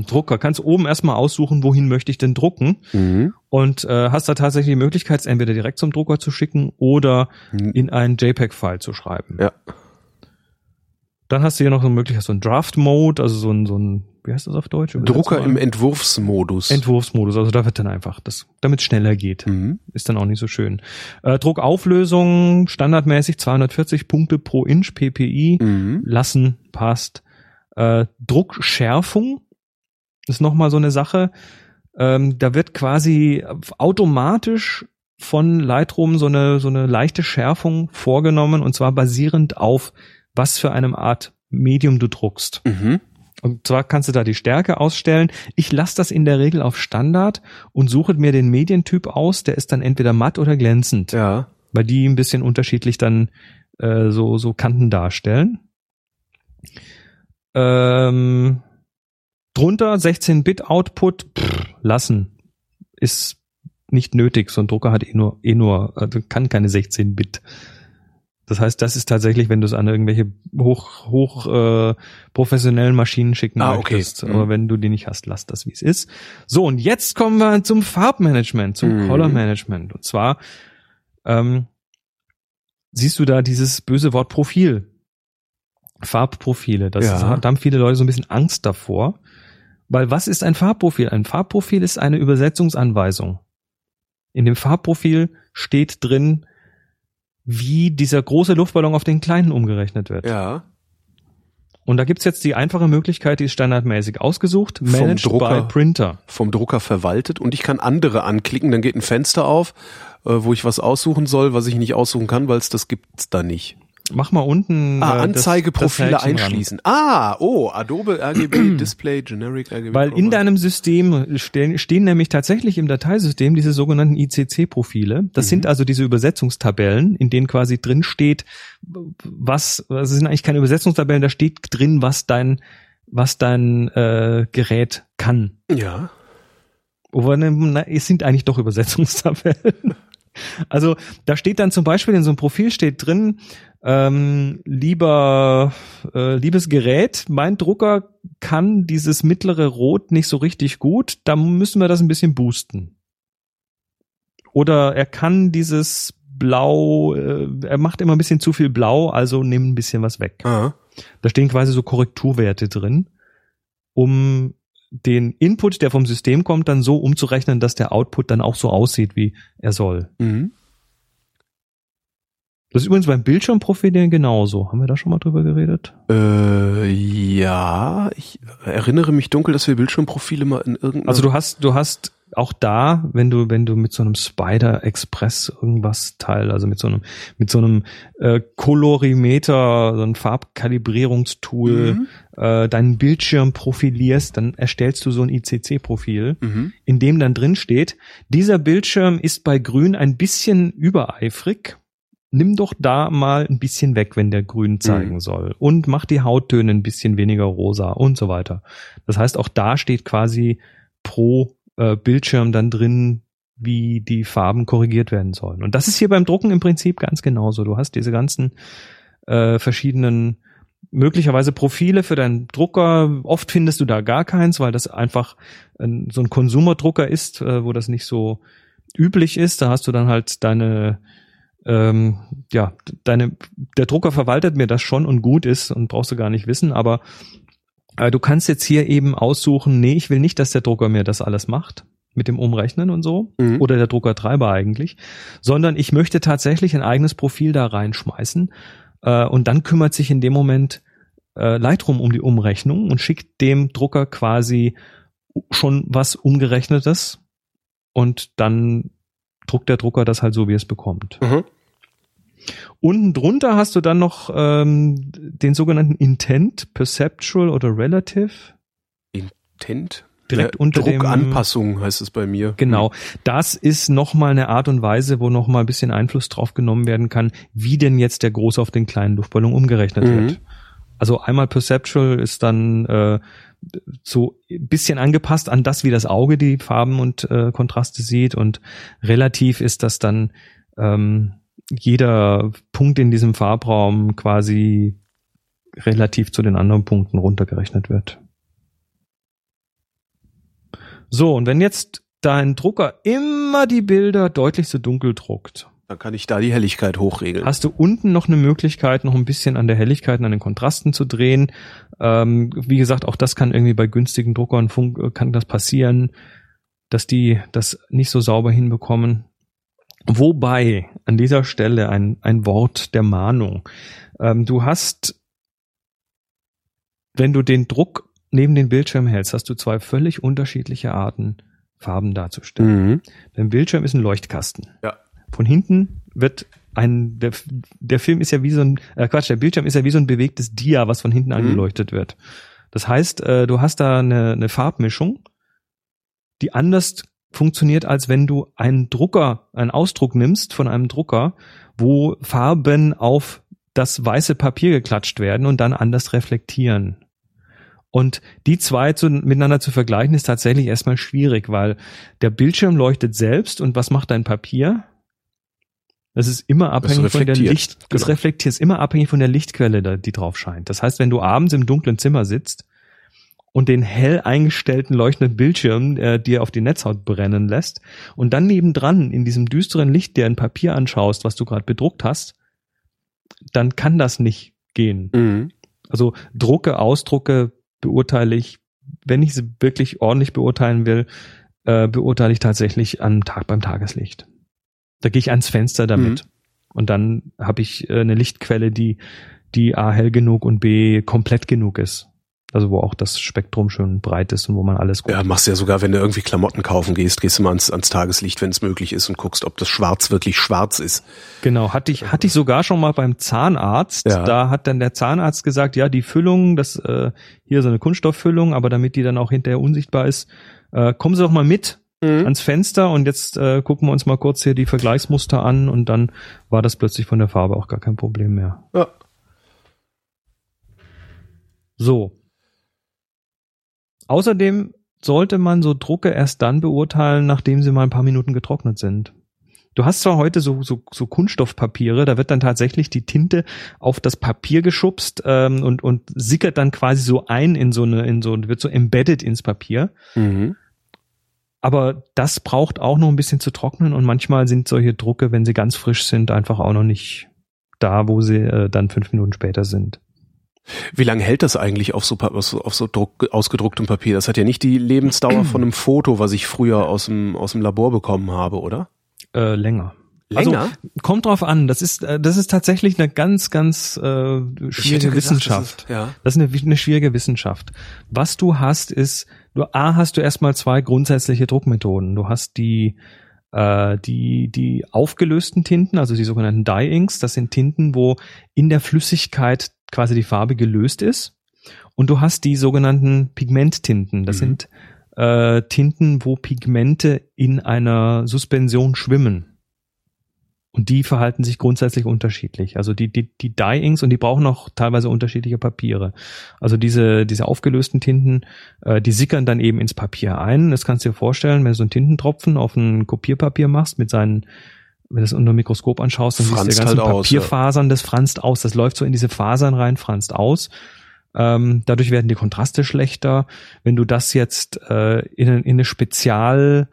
Drucker, kannst oben erstmal aussuchen, wohin möchte ich denn drucken, mhm. und äh, hast da tatsächlich die Möglichkeit, es entweder direkt zum Drucker zu schicken oder mhm. in einen JPEG-File zu schreiben. Ja. Dann hast du hier noch so eine Möglichkeit, so einen Draft-Mode, also so ein, so ein, wie heißt das auf Deutsch? Drucker im Entwurfsmodus. Entwurfsmodus, also da wird dann einfach, das, damit es schneller geht, mhm. ist dann auch nicht so schön. Äh, Druckauflösung, standardmäßig zweihundertvierzig Punkte pro Inch, P P I, mhm. lassen, passt. Äh, Druckschärfung ist nochmal so eine Sache. Ähm, da wird quasi automatisch von Lightroom so eine, so eine leichte Schärfung vorgenommen, und zwar basierend auf, was für eine Art Medium du druckst. Mhm. Und zwar kannst du da die Stärke ausstellen. Ich lasse das in der Regel auf Standard und suche mir den Medientyp aus. Der ist dann entweder matt oder glänzend, ja. weil die ein bisschen unterschiedlich dann äh, so, so Kanten darstellen. Ähm, drunter sechzehn Bit Output pff, lassen, ist nicht nötig. So ein Drucker hat eh nur, eh nur, also kann keine sechzehn Bit. Das heißt, das ist tatsächlich, wenn du es an irgendwelche hoch, hoch äh, professionellen Maschinen schicken ah, möchtest. Okay. Mhm. Aber wenn du die nicht hast, lass das, wie es ist. So, und jetzt kommen wir zum Farbmanagement, zum mhm. Color Management. Und zwar ähm, siehst du da dieses böse Wort Profil. Farbprofile. Das ja. haben viele Leute so ein bisschen Angst davor. Weil was ist ein Farbprofil? Ein Farbprofil ist eine Übersetzungsanweisung. In dem Farbprofil steht drin, wie dieser große Luftballon auf den kleinen umgerechnet wird. Ja. Und da gibt's jetzt die einfache Möglichkeit, die ist standardmäßig ausgesucht, Managed vom Drucker, by Printer. Vom Drucker verwaltet, und ich kann andere anklicken, dann geht ein Fenster auf, wo ich was aussuchen soll, was ich nicht aussuchen kann, weil es das gibt's da nicht. Mach mal unten. Ah, Anzeigeprofile einschließen. Ran. Ah, oh, Adobe R G B, Display, Generic R G B. Weil in deinem System stehen, stehen nämlich tatsächlich im Dateisystem diese sogenannten I C C-Profile. Das mhm. sind also diese Übersetzungstabellen, in denen quasi drin steht, was, also sind eigentlich keine Übersetzungstabellen, da steht drin, was dein, was dein äh, Gerät kann. Ja. Aber na, es sind eigentlich doch Übersetzungstabellen. Also da steht dann zum Beispiel, in so einem Profil steht drin, ähm, lieber äh, liebes Gerät, mein Drucker kann dieses mittlere Rot nicht so richtig gut, da müssen wir das ein bisschen boosten. Oder er kann dieses Blau, äh, er macht immer ein bisschen zu viel Blau, also nimm ein bisschen was weg. Aha. Da stehen quasi so Korrekturwerte drin, um den Input, der vom System kommt, dann so umzurechnen, dass der Output dann auch so aussieht, wie er soll. Mhm. Das ist übrigens beim Bildschirmprofilen genauso. Haben wir da schon mal drüber geredet? Äh, ja, ich erinnere mich dunkel, dass wir Bildschirmprofile mal in irgendeiner... Also du hast, du hast auch da, wenn du, wenn du mit so einem Spider Express irgendwas Teil, also mit so einem, mit so einem äh, Colorimeter, so ein Farbkalibrierungstool, mhm. äh, deinen Bildschirm profilierst, dann erstellst du so ein I C C-Profil, mhm. in dem dann drin steht, dieser Bildschirm ist bei Grün ein bisschen übereifrig. Nimm doch da mal ein bisschen weg, wenn der Grün zeigen mhm. soll, und mach die Hauttöne ein bisschen weniger rosa und so weiter. Das heißt, auch da steht quasi pro Bildschirm dann drin, wie die Farben korrigiert werden sollen. Und das ist hier beim Drucken im Prinzip ganz genauso. Du hast diese ganzen äh, verschiedenen möglicherweise Profile für deinen Drucker. Oft findest du da gar keins, weil das einfach äh, so ein Konsumerdrucker ist, äh, wo das nicht so üblich ist. Da hast du dann halt deine ähm, ja, deine der Drucker verwaltet mir das schon und gut ist und brauchst du gar nicht wissen, aber Du kannst jetzt hier eben aussuchen, nee, ich will nicht, dass der Drucker mir das alles macht, mit dem Umrechnen und so, mhm. oder der Druckertreiber eigentlich, sondern ich möchte tatsächlich ein eigenes Profil da reinschmeißen äh, und dann kümmert sich in dem Moment äh, Lightroom um die Umrechnung und schickt dem Drucker quasi schon was Umgerechnetes und dann druckt der Drucker das halt so, wie es bekommt. Mhm. Unten drunter hast du dann noch ähm, den sogenannten Intent, Perceptual oder Relative. Intent? Direkt ja, unter dem... Druckanpassung heißt es bei mir. Genau. Das ist nochmal eine Art und Weise, wo nochmal ein bisschen Einfluss drauf genommen werden kann, wie denn jetzt der große auf den kleinen Luftballon umgerechnet mhm. wird. Also einmal Perceptual ist dann äh, so ein bisschen angepasst an das, wie das Auge die Farben und äh, Kontraste sieht, und relativ ist das dann ähm, jeder Punkt in diesem Farbraum quasi relativ zu den anderen Punkten runtergerechnet wird. So, und wenn jetzt dein Drucker immer die Bilder deutlich zu dunkel druckt, dann kann ich da die Helligkeit hochregeln. Hast du unten noch eine Möglichkeit, noch ein bisschen an der Helligkeit und an den Kontrasten zu drehen. Ähm, wie gesagt, auch das kann irgendwie bei günstigen Druckern fun- kann das passieren, dass die das nicht so sauber hinbekommen. Wobei an dieser Stelle ein, ein Wort der Mahnung. Ähm, du hast, wenn du den Druck neben den Bildschirm hältst, hast du zwei völlig unterschiedliche Arten, Farben darzustellen. Mhm. Dein Bildschirm ist ein Leuchtkasten. Ja. Von hinten wird ein, der, der Film ist ja wie so ein, äh Quatsch, der Bildschirm ist ja wie so ein bewegtes Dia, was von hinten mhm. angeleuchtet wird. Das heißt, äh, du hast da eine, eine Farbmischung, die anders funktioniert, als wenn du einen Drucker, einen Ausdruck nimmst von einem Drucker, wo Farben auf das weiße Papier geklatscht werden und dann anders reflektieren. Und die zwei zu, miteinander zu vergleichen, ist tatsächlich erstmal schwierig, weil der Bildschirm leuchtet selbst und was macht dein Papier? Das ist immer abhängig von der Licht, genau. Das reflektiert, ist immer abhängig von der Lichtquelle, die drauf scheint. Das heißt, wenn du abends im dunklen Zimmer sitzt und den hell eingestellten leuchtenden Bildschirm äh, dir auf die Netzhaut brennen lässt und dann nebendran in diesem düsteren Licht dir ein Papier anschaust, was du gerade bedruckt hast, dann kann das nicht gehen. Mhm. Also Drucke, Ausdrucke beurteile ich, wenn ich sie wirklich ordentlich beurteilen will, äh, beurteile ich tatsächlich am Tag beim Tageslicht. Da gehe ich ans Fenster damit. Mhm. Und dann habe ich äh, eine Lichtquelle, die, die A hell genug und B komplett genug ist. Also wo auch das Spektrum schön breit ist und wo man alles guckt. Ja, machst du ja sogar, wenn du irgendwie Klamotten kaufen gehst, gehst du mal ans, ans Tageslicht, wenn es möglich ist, und guckst, ob das Schwarz wirklich schwarz ist. Genau, hatte ich, hatte ich sogar schon mal beim Zahnarzt. Ja. Da hat dann der Zahnarzt gesagt, ja, die Füllung, das äh, hier so eine Kunststofffüllung, aber damit die dann auch hinterher unsichtbar ist, äh, kommen Sie doch mal mit. Mhm. Ans Fenster und jetzt äh, gucken wir uns mal kurz hier die Vergleichsmuster an, und dann war das plötzlich von der Farbe auch gar kein Problem mehr. Ja. So. Außerdem sollte man so Drucke erst dann beurteilen, nachdem sie mal ein paar Minuten getrocknet sind. Du hast zwar heute so, so, so Kunststoffpapiere, da wird dann tatsächlich die Tinte auf das Papier geschubst ähm, und, und sickert dann quasi so ein in so eine, in so, und wird so embedded ins Papier. Mhm. Aber das braucht auch noch ein bisschen zu trocknen, und manchmal sind solche Drucke, wenn sie ganz frisch sind, einfach auch noch nicht da, wo sie äh, dann fünf Minuten später sind. Wie lange hält das eigentlich auf so, auf so Druck, ausgedrucktem Papier? Das hat ja nicht die Lebensdauer von einem Foto, was ich früher aus dem, aus dem Labor bekommen habe, oder? Äh, länger. Länger? Also, kommt drauf an. Das ist, das ist tatsächlich eine ganz, ganz äh, schwierige ich hätte gedacht, Wissenschaft. Das ist, ja. das ist eine, eine schwierige Wissenschaft. Was du hast, ist, du A, hast du erstmal zwei grundsätzliche Druckmethoden. Du hast die, äh, die, die aufgelösten Tinten, also die sogenannten Dye-Inks. Das sind Tinten, wo in der Flüssigkeit quasi die Farbe gelöst ist. Und du hast die sogenannten Pigmenttinten. Das mhm. sind äh, Tinten, wo Pigmente in einer Suspension schwimmen. Und die verhalten sich grundsätzlich unterschiedlich. Also die, die, die Dye-Inks, und die brauchen auch teilweise unterschiedliche Papiere. Also diese, diese aufgelösten Tinten, äh, die sickern dann eben ins Papier ein. Das kannst du dir vorstellen, wenn du so einen Tintentropfen auf ein Kopierpapier machst, mit seinen, wenn du das unter dem Mikroskop anschaust, dann siehst du die ganzen halt Papierfasern, aus, ja. Das franzt aus. Das läuft so in diese Fasern rein, franzt aus. Ähm, dadurch werden die Kontraste schlechter. Wenn du das jetzt äh, in, in eine Spezial-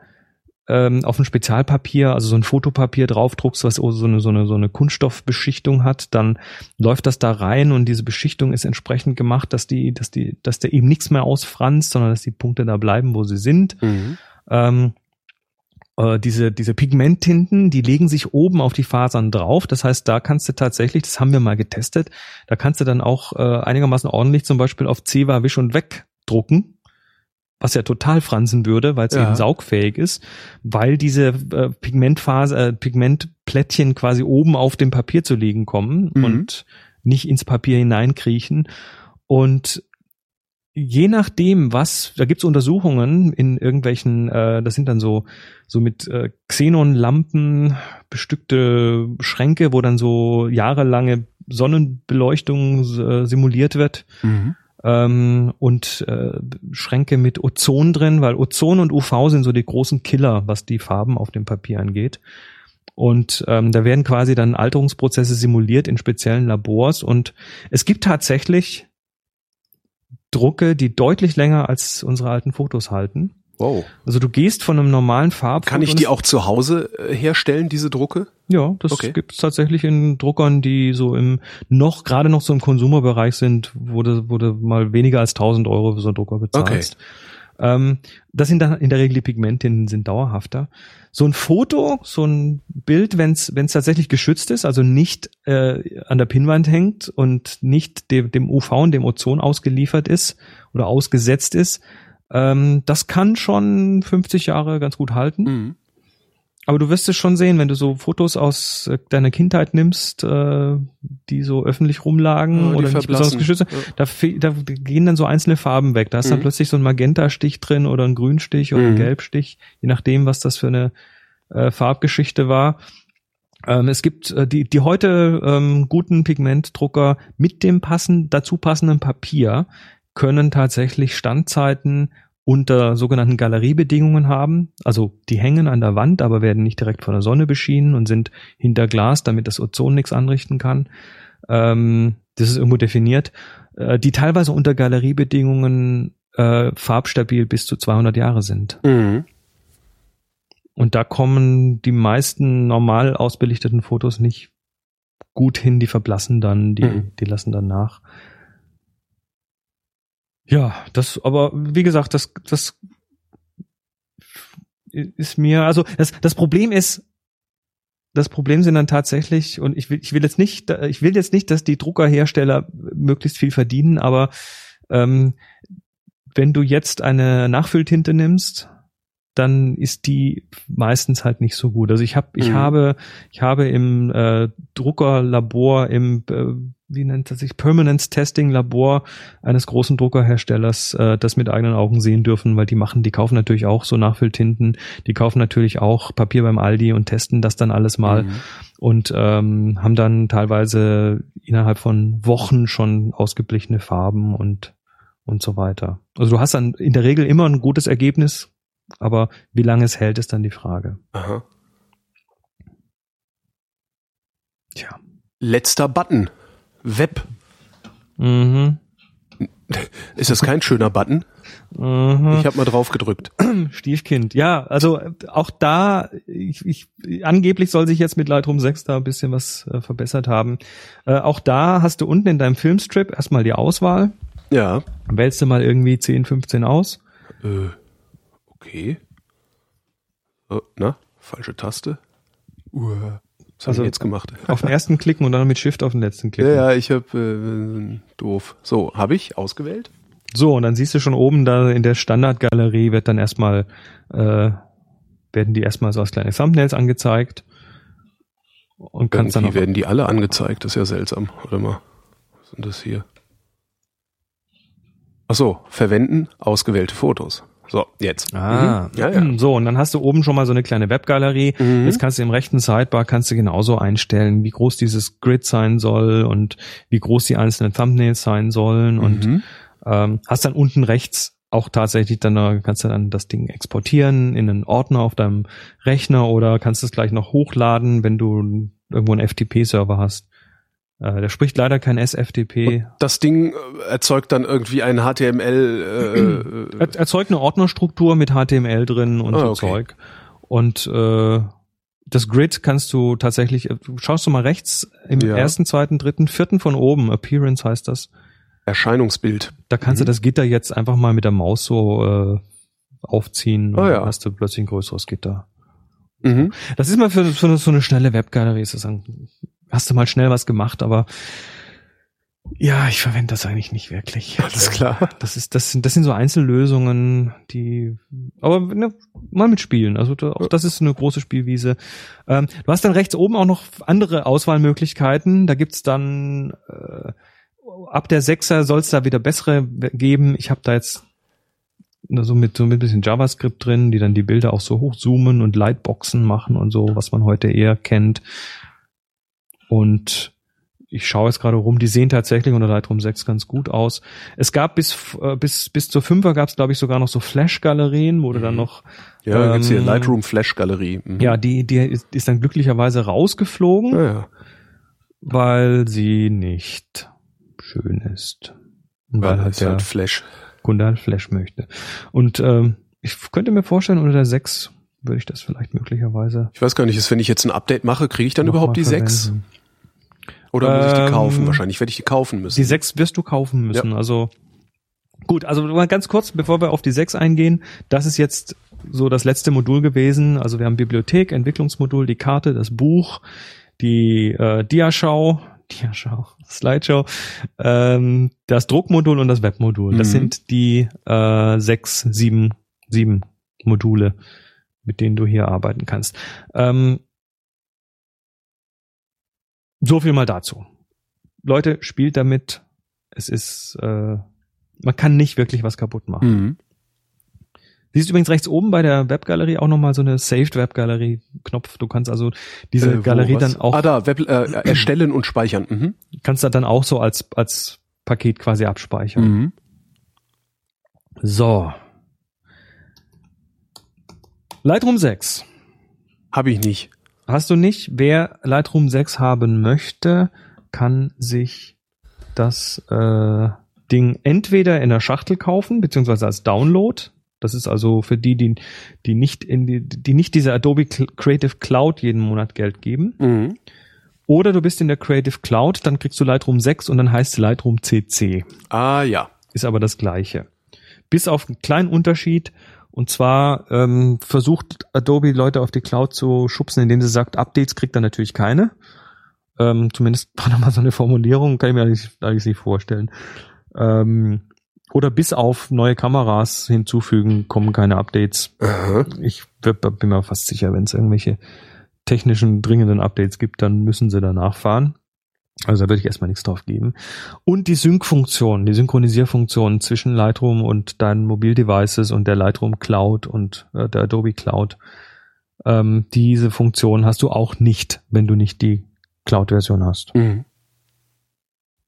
ähm, auf ein Spezialpapier, also so ein Fotopapier draufdruckst, was so eine, so eine, so eine Kunststoffbeschichtung hat, dann läuft das da rein und diese Beschichtung ist entsprechend gemacht, dass die, dass die, dass der eben nichts mehr ausfranst, sondern dass die Punkte da bleiben, wo sie sind. Mhm. Ähm, äh, diese, diese Pigmenttinten, die legen sich oben auf die Fasern drauf. Das heißt, da kannst du tatsächlich, das haben wir mal getestet, da kannst du dann auch äh, einigermaßen ordentlich zum Beispiel auf Zewa Wisch und Weg drucken, was ja total fransen würde, weil es ja eben saugfähig ist, weil diese äh, Pigmentfaser, äh, Pigmentplättchen quasi oben auf dem Papier zu liegen kommen, mhm, und nicht ins Papier hineinkriechen. Und je nachdem, was, da gibt's Untersuchungen in irgendwelchen, äh, das sind dann so so mit äh, Xenonlampen bestückte Schränke, wo dann so jahrelange Sonnenbeleuchtung äh, simuliert wird. Mhm. Und äh, Schränke mit Ozon drin, weil Ozon und U V sind so die großen Killer, was die Farben auf dem Papier angeht. Und ähm, da werden quasi dann Alterungsprozesse simuliert in speziellen Labors. Und es gibt tatsächlich Drucke, die deutlich länger als unsere alten Fotos halten. Wow. Also du gehst von einem normalen Farbfoto. Kann ich die auch zu Hause herstellen, diese Drucke? Ja, das okay. Gibt es tatsächlich in Druckern, die so im noch, gerade noch so im Konsumerbereich sind, wo du, wo du mal weniger als tausend Euro für so einen Drucker bezahlst. Okay. Ähm, das sind dann in der Regel die Pigmenttinten, sind dauerhafter. So ein Foto, so ein Bild, wenn es wenn es tatsächlich geschützt ist, also nicht äh, an der Pinnwand hängt und nicht de, dem U V und dem Ozon ausgeliefert ist oder ausgesetzt ist, das kann schon fünfzig Jahre ganz gut halten. Mhm. Aber du wirst es schon sehen, wenn du so Fotos aus deiner Kindheit nimmst, die so öffentlich rumlagen, oh, oder nicht besonders geschützt, ja, da, da gehen dann so einzelne Farben weg. Da ist mhm. dann plötzlich so ein Magenta-Stich drin oder ein Grünstich oder mhm. ein Gelbstich, je nachdem, was das für eine äh, Farbgeschichte war. Ähm, es gibt äh, die, die heute ähm, guten Pigmentdrucker mit dem passend, dazu passenden Papier, können tatsächlich Standzeiten unter sogenannten Galeriebedingungen haben. Also die hängen an der Wand, aber werden nicht direkt von der Sonne beschienen und sind hinter Glas, damit das Ozon nichts anrichten kann. Ähm, das ist irgendwo definiert. Äh, die teilweise unter Galeriebedingungen äh, farbstabil bis zu zweihundert Jahre sind. Mhm. Und da kommen die meisten normal ausbelichteten Fotos nicht gut hin. Die verblassen dann, die, mhm. die lassen dann nach. Ja, das, aber wie gesagt, das, das ist mir, also das, das Problem ist, das Problem sind dann tatsächlich, und ich will, ich will jetzt nicht, ich will jetzt nicht, dass die Druckerhersteller möglichst viel verdienen, aber ähm, wenn du jetzt eine Nachfülltinte nimmst, dann ist die meistens halt nicht so gut. Also ich habe, ich mhm. habe, ich habe im äh, Druckerlabor, im äh, wie nennt das sich, Permanence Testing Labor eines großen Druckerherstellers, äh, das mit eigenen Augen sehen dürfen, weil die machen, die kaufen natürlich auch so Nachfülltinten, die kaufen natürlich auch Papier beim Aldi und testen das dann alles mal mhm. und ähm, haben dann teilweise innerhalb von Wochen schon ausgeblichene Farben und und so weiter. Also du hast dann in der Regel immer ein gutes Ergebnis, aber wie lange es hält, ist dann die Frage. Aha. Tja. Letzter Button. Web. Mhm. Ist das kein schöner Button? Mhm. Ich habe mal drauf gedrückt. Stiefkind. Ja, also auch da, ich, ich, angeblich soll sich jetzt mit Lightroom sechs da ein bisschen was äh, verbessert haben. Äh, auch da hast du unten in deinem Filmstrip erstmal die Auswahl. Ja. Dann wählst du mal irgendwie zehn, fünfzehn aus. Äh, okay. Oh, na, falsche Taste. Uah. Was also hab ich jetzt gemacht? Auf den ersten klicken und dann mit Shift auf den letzten klicken. Ja, ja, ich habe äh, doof. So, habe ich ausgewählt. So, und dann siehst du schon oben, da in der Standardgalerie wird dann erstmal äh, werden die erstmal so als kleine Thumbnails angezeigt. Und kannst dann auch werden die alle angezeigt, das ist ja seltsam. Warte mal. Was ist denn das hier? Ach so, verwenden ausgewählte Fotos. So, jetzt. Ah, mhm. ja, ja. So, und dann hast du oben schon mal so eine kleine Webgalerie. Mhm. Jetzt kannst du im rechten Sidebar kannst du genauso einstellen, wie groß dieses Grid sein soll und wie groß die einzelnen Thumbnails sein sollen. Mhm. Und ähm, hast dann unten rechts auch tatsächlich dann, kannst du dann das Ding exportieren in einen Ordner auf deinem Rechner oder kannst es gleich noch hochladen, wenn du irgendwo einen F T P-Server hast. Der spricht leider kein S F T P. Und das Ding erzeugt dann irgendwie ein H T M L. Äh, erzeugt eine Ordnerstruktur mit H T M L drin und ah, so okay. Zeug. Und äh, das Grid kannst du tatsächlich, schaust du mal rechts im ja. ersten, zweiten, dritten, vierten von oben, Appearance heißt das. Erscheinungsbild. Da kannst mhm. du das Gitter jetzt einfach mal mit der Maus so äh, aufziehen und oh, ja. dann hast du plötzlich ein größeres Gitter. Mhm. Das ist mal für, für so eine schnelle Webgalerie, ist das ein, hast du mal schnell was gemacht, aber ja, ich verwende das eigentlich nicht wirklich. Alles klar. Das ist, das sind, das sind so Einzellösungen, die, aber ne, mal mitspielen. Also auch das ist eine große Spielwiese. Ähm, du hast dann rechts oben auch noch andere Auswahlmöglichkeiten. Da gibt's dann äh, ab der Sechser soll es da wieder bessere geben. Ich habe da jetzt so mit so mit ein bisschen JavaScript drin, die dann die Bilder auch so hochzoomen und Lightboxen machen und so, was man heute eher kennt. Und ich schaue jetzt gerade rum, die sehen tatsächlich unter Lightroom sechs ganz gut aus. Es gab bis äh, bis bis zur Fünfer gab es, glaube ich, sogar noch so Flash-Galerien, wo du dann noch... Ja, ähm, da gibt's hier Lightroom-Flash-Galerie. Mhm. Ja, die die ist, ist dann glücklicherweise rausgeflogen, ja, ja. weil sie nicht schön ist. Und weil, weil halt der halt Flash. Kunde halt Flash möchte. Und ähm, ich könnte mir vorstellen, unter der sechs würde ich das vielleicht möglicherweise... Ich weiß gar nicht, ist, wenn ich jetzt ein Update mache, kriege ich dann überhaupt die sechs? Oder muss ich die kaufen? Wahrscheinlich werde ich die kaufen müssen. Die sechs wirst du kaufen müssen. Ja. Also gut, also mal ganz kurz, bevor wir auf die sechs eingehen, das ist jetzt so das letzte Modul gewesen. Also wir haben Bibliothek, Entwicklungsmodul, die Karte, das Buch, die äh, Diaschau, Diaschau, Slideshow, ähm, das Druckmodul und das Webmodul. Das mhm. sind die äh, sechs, sieben, sieben Module, mit denen du hier arbeiten kannst. Ähm, So viel mal dazu. Leute, spielt damit. Es ist, äh, man kann nicht wirklich was kaputt machen. Mhm. Siehst übrigens rechts oben bei der Webgalerie auch nochmal so eine Saved Webgalerie Knopf. Du kannst also diese äh, wo, Galerie was? Dann auch. Ah, da, Web, äh, erstellen und speichern. Mhm. Kannst du dann auch so als, als Paket quasi abspeichern. Mhm. So. Lightroom sechs. Habe ich nicht. Hast du nicht? Wer Lightroom sechs haben möchte, kann sich das äh, Ding entweder in der Schachtel kaufen, beziehungsweise als Download. Das ist also für die, die, die nicht in die, die nicht diese Adobe Creative Cloud jeden Monat Geld geben. Mhm. Oder du bist in der Creative Cloud, dann kriegst du Lightroom sechs und dann heißt es Lightroom C C. Ah ja. Ist aber das Gleiche. Bis auf einen kleinen Unterschied. Und zwar ähm, versucht Adobe Leute auf die Cloud zu schubsen, indem sie sagt, Updates kriegt er natürlich keine. Ähm, zumindest war da mal so eine Formulierung, kann ich mir eigentlich, eigentlich nicht vorstellen. Ähm, oder bis auf neue Kameras hinzufügen, kommen keine Updates. Uh-huh. Ich bin mir fast sicher, wenn es irgendwelche technischen, dringenden Updates gibt, dann müssen sie danach fahren. Also da würde ich erstmal nichts drauf geben. Und die Sync-Funktion, die Synchronisierfunktion zwischen Lightroom und deinen Mobildevices und der Lightroom Cloud und äh, der Adobe Cloud, ähm, diese Funktion hast du auch nicht, wenn du nicht die Cloud-Version hast. Mhm.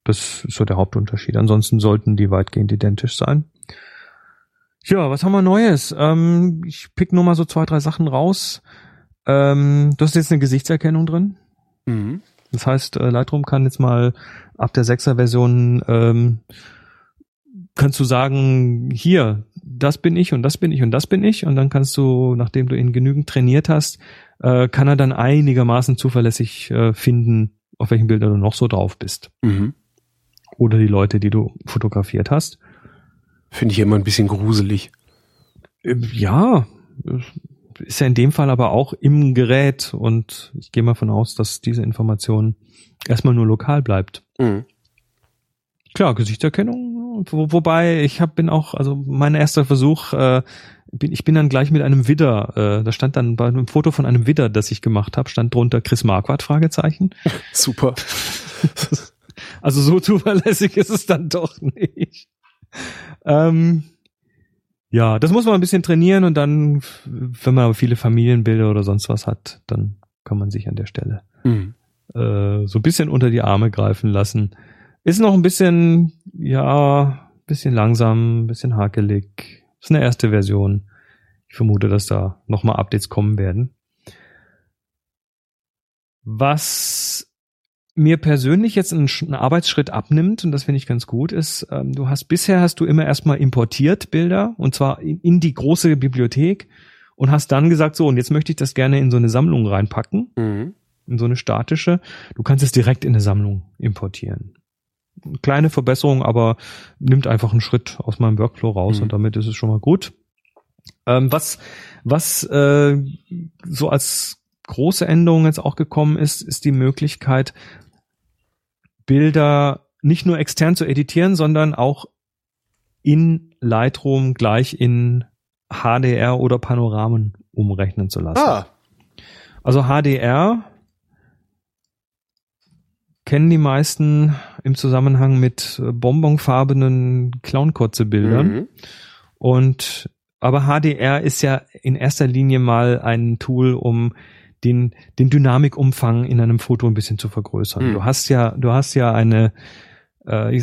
Das ist so der Hauptunterschied. Ansonsten sollten die weitgehend identisch sein. Ja, was haben wir Neues? Ähm, ich pick nur mal so zwei, drei Sachen raus. Ähm, du hast jetzt eine Gesichtserkennung drin. Mhm. Das heißt, Lightroom kann jetzt mal ab der sechser-Version ähm, kannst du sagen, hier, das bin ich und das bin ich und das bin ich und dann kannst du, nachdem du ihn genügend trainiert hast, äh, kann er dann einigermaßen zuverlässig äh, finden, auf welchen Bildern du noch so drauf bist. Mhm. Oder die Leute, die du fotografiert hast. Finde ich immer ein bisschen gruselig. Ja, ist ja in dem Fall aber auch im Gerät und ich gehe mal davon aus, dass diese Information erstmal nur lokal bleibt. Mhm. Klar, Gesichtserkennung, wo, wobei ich hab, bin auch, also mein erster Versuch, äh, bin, ich bin dann gleich mit einem Widder, äh, da stand dann bei einem Foto von einem Widder, das ich gemacht habe, stand drunter Chris Marquardt, Fragezeichen. Super. Also so zuverlässig ist es dann doch nicht. Ähm, Ja, das muss man ein bisschen trainieren und dann, wenn man viele Familienbilder oder sonst was hat, dann kann man sich an der Stelle mhm. äh, so ein bisschen unter die Arme greifen lassen. Ist noch ein bisschen, ja, ein bisschen langsam, ein bisschen hakelig. Ist eine erste Version. Ich vermute, dass da nochmal Updates kommen werden. Was mir persönlich jetzt einen, einen Arbeitsschritt abnimmt, und das finde ich ganz gut, ist, ähm, du hast bisher hast du immer erstmal importiert Bilder, und zwar in, in die große Bibliothek, und hast dann gesagt, so, und jetzt möchte ich das gerne in so eine Sammlung reinpacken, mhm. in so eine statische. Du kannst es direkt in eine Sammlung importieren. Kleine Verbesserung, aber nimmt einfach einen Schritt aus meinem Workflow raus mhm. und damit ist es schon mal gut. Ähm, was was äh, so als große Änderung jetzt auch gekommen ist, ist die Möglichkeit, Bilder nicht nur extern zu editieren, sondern auch in Lightroom gleich in H D R oder Panoramen umrechnen zu lassen. Ah. Also H D R kennen die meisten im Zusammenhang mit bonbonfarbenen Clownkotze-Bildern. Mhm. Und aber H D R ist ja in erster Linie mal ein Tool, um den den Dynamikumfang in einem Foto ein bisschen zu vergrößern. Mhm. Du hast ja du hast ja eine äh,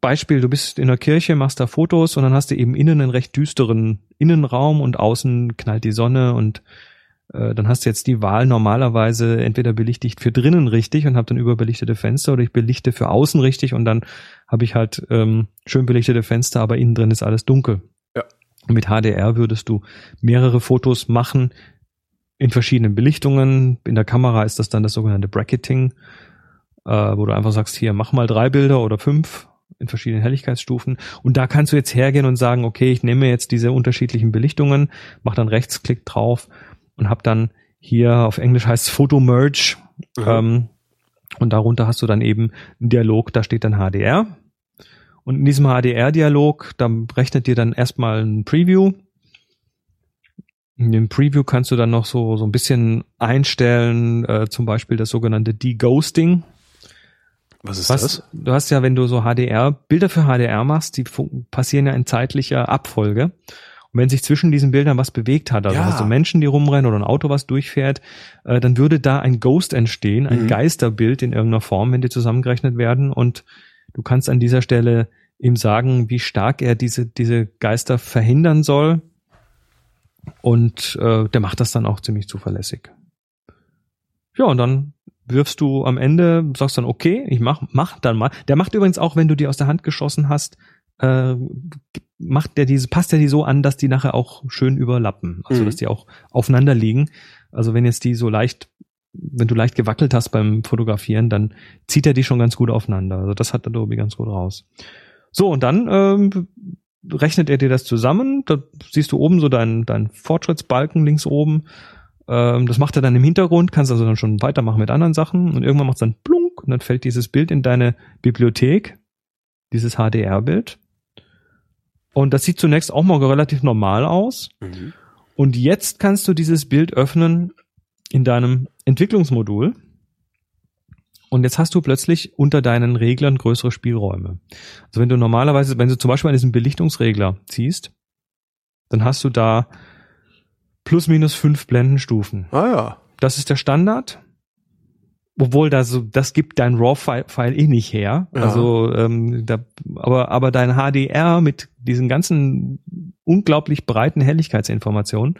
Beispiel, du bist in der Kirche, machst da Fotos und dann hast du eben innen einen recht düsteren Innenraum und außen knallt die Sonne und äh, dann hast du jetzt die Wahl normalerweise, entweder belichte ich für drinnen richtig und habe dann überbelichtete Fenster oder ich belichte für außen richtig und dann habe ich halt ähm, schön belichtete Fenster, aber innen drin ist alles dunkel. Ja. Und mit H D R würdest du mehrere Fotos machen in verschiedenen Belichtungen. In der Kamera ist das dann das sogenannte Bracketing, äh, wo du einfach sagst, hier, mach mal drei Bilder oder fünf in verschiedenen Helligkeitsstufen. Und da kannst du jetzt hergehen und sagen, okay, ich nehme jetzt diese unterschiedlichen Belichtungen, mach dann Rechtsklick drauf und hab dann hier, auf Englisch heißt es Photo Merge. Mhm. Ähm, und darunter hast du dann eben einen Dialog, da steht dann H D R. Und in diesem H D R-Dialog, da rechnet dir dann erstmal ein Preview. In dem Preview kannst du dann noch so, so ein bisschen einstellen, äh, zum Beispiel das sogenannte De-Ghosting. Was ist Was, das? Du hast ja, wenn du so H D R, Bilder für H D R machst, die passieren ja in zeitlicher Abfolge. Und wenn sich zwischen diesen Bildern was bewegt hat, also ja. hast du Menschen, die rumrennen oder ein Auto, was durchfährt, äh, dann würde da ein Ghost entstehen, ein mhm. Geisterbild in irgendeiner Form, wenn die zusammengerechnet werden. Und du kannst an dieser Stelle ihm sagen, wie stark er diese, diese Geister verhindern soll. Und äh, der macht das dann auch ziemlich zuverlässig. Ja, und dann wirfst du am Ende, sagst dann, okay, ich mach, mach dann mal. Der macht übrigens auch, wenn du die aus der Hand geschossen hast, äh, macht der diese, passt der die so an, dass die nachher auch schön überlappen. Also, mhm. dass die auch aufeinander liegen. Also, wenn jetzt die so leicht, wenn du leicht gewackelt hast beim Fotografieren, dann zieht er die schon ganz gut aufeinander. Also, das hat Adobe ganz gut raus. So, und dann ähm, rechnet er dir das zusammen. Da siehst du oben so deinen, deinen Fortschrittsbalken links oben. Das macht er dann im Hintergrund, kannst also dann schon weitermachen mit anderen Sachen und irgendwann macht es dann plunk und dann fällt dieses Bild in deine Bibliothek, dieses H D R-Bild. Und das sieht zunächst auch mal relativ normal aus. Mhm. Und jetzt kannst du dieses Bild öffnen in deinem Entwicklungsmodul und jetzt hast du plötzlich unter deinen Reglern größere Spielräume. Also wenn du normalerweise, wenn du zum Beispiel an diesen Belichtungsregler ziehst, dann hast du da plus minus fünf Blendenstufen. Ah ja. Das ist der Standard. Obwohl, das, das gibt dein RAW-File eh nicht her. Ja. Also, ähm, da, aber, aber dein H D R mit diesen ganzen unglaublich breiten Helligkeitsinformationen,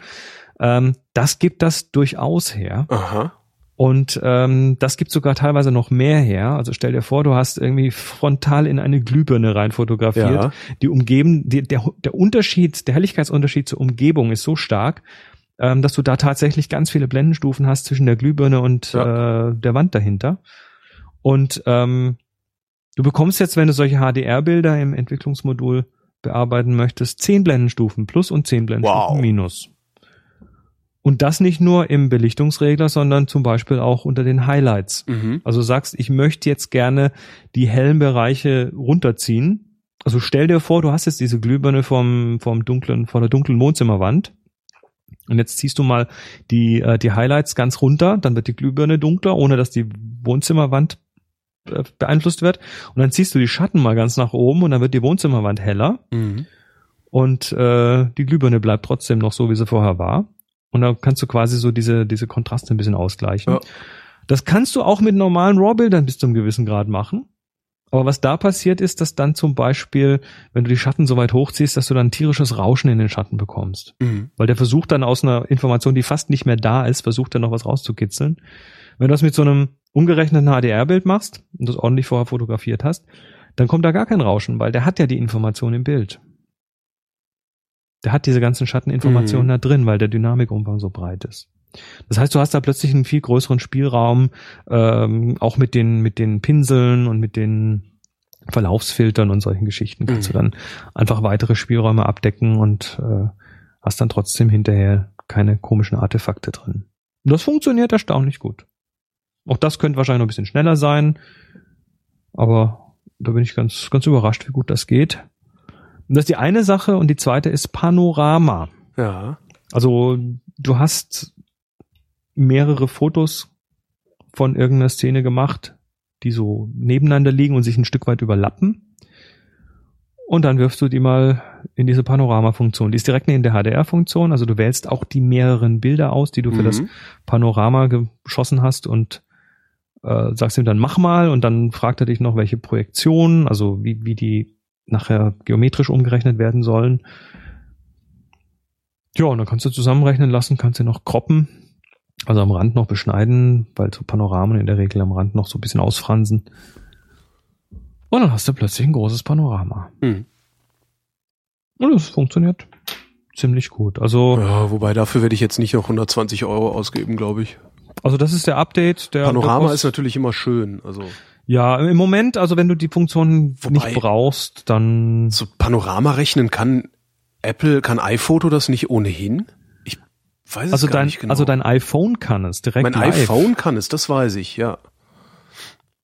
ähm, das gibt das durchaus her. Aha. Und ähm, das gibt sogar teilweise noch mehr her. Also stell dir vor, du hast irgendwie frontal in eine Glühbirne rein fotografiert. Ja. Die umgeben, die, der, der Unterschied, der Helligkeitsunterschied zur Umgebung ist so stark, dass du da tatsächlich ganz viele Blendenstufen hast zwischen der Glühbirne und ja. äh, der Wand dahinter. Und ähm, du bekommst jetzt, wenn du solche H D R-Bilder im Entwicklungsmodul bearbeiten möchtest, zehn Blendenstufen plus und zehn Blendenstufen wow. minus. Und das nicht nur im Belichtungsregler, sondern zum Beispiel auch unter den Highlights. Mhm. Also sagst, ich möchte jetzt gerne die hellen Bereiche runterziehen. Also stell dir vor, du hast jetzt diese Glühbirne vom, vom dunklen, von der dunklen Wohnzimmerwand. Und jetzt ziehst du mal die äh, die Highlights ganz runter, dann wird die Glühbirne dunkler, ohne dass die Wohnzimmerwand äh, beeinflusst wird. Und dann ziehst du die Schatten mal ganz nach oben und dann wird die Wohnzimmerwand heller. Mhm. Und äh, die Glühbirne bleibt trotzdem noch so, wie sie vorher war. Und dann kannst du quasi so diese diese Kontraste ein bisschen ausgleichen. Ja. Das kannst du auch mit normalen RAW-Bildern bis zu einem gewissen Grad machen. Aber was da passiert ist, dass dann zum Beispiel, wenn du die Schatten so weit hochziehst, dass du dann tierisches Rauschen in den Schatten bekommst. Mhm. Weil der versucht dann aus einer Information, die fast nicht mehr da ist, versucht dann noch was rauszukitzeln. Wenn du das mit so einem umgerechneten H D R-Bild machst und das ordentlich vorher fotografiert hast, dann kommt da gar kein Rauschen, weil der hat ja die Information im Bild. Der hat diese ganzen Schatteninformationen mhm. da drin, weil der Dynamikumfang so breit ist. Das heißt, du hast da plötzlich einen viel größeren Spielraum, ähm, auch mit den mit den Pinseln und mit den Verlaufsfiltern und solchen Geschichten kannst mhm. du dann einfach weitere Spielräume abdecken und äh, hast dann trotzdem hinterher keine komischen Artefakte drin. Und das funktioniert erstaunlich gut. Auch das könnte wahrscheinlich noch ein bisschen schneller sein, aber da bin ich ganz ganz überrascht, wie gut das geht. Und das ist die eine Sache und die zweite ist Panorama. Ja. Also du hast mehrere Fotos von irgendeiner Szene gemacht, die so nebeneinander liegen und sich ein Stück weit überlappen. Und dann wirfst du die mal in diese Panorama-Funktion. Die ist direkt neben der H D R-Funktion. Also du wählst auch die mehreren Bilder aus, die du mhm. für das Panorama geschossen hast und äh, sagst ihm dann, mach mal. Und dann fragt er dich noch, welche Projektionen, also wie, wie die nachher geometrisch umgerechnet werden sollen. Ja, und dann kannst du zusammenrechnen lassen, kannst du noch croppen. Also am Rand noch beschneiden, weil so Panoramen in der Regel am Rand noch so ein bisschen ausfransen. Und dann hast du plötzlich ein großes Panorama. Hm. Und das funktioniert ziemlich gut. Also ja, wobei dafür werde ich jetzt nicht noch hundertzwanzig Euro ausgeben, glaube ich. Also das ist der Update. Der Panorama der ist natürlich immer schön. Also ja, im Moment, also wenn du die Funktion wobei, nicht brauchst, dann... So Panorama rechnen kann Apple, kann iPhoto das nicht ohnehin? Weiß also, dein, genau. also dein iPhone kann es direkt Mein live. iPhone kann es, das weiß ich, ja.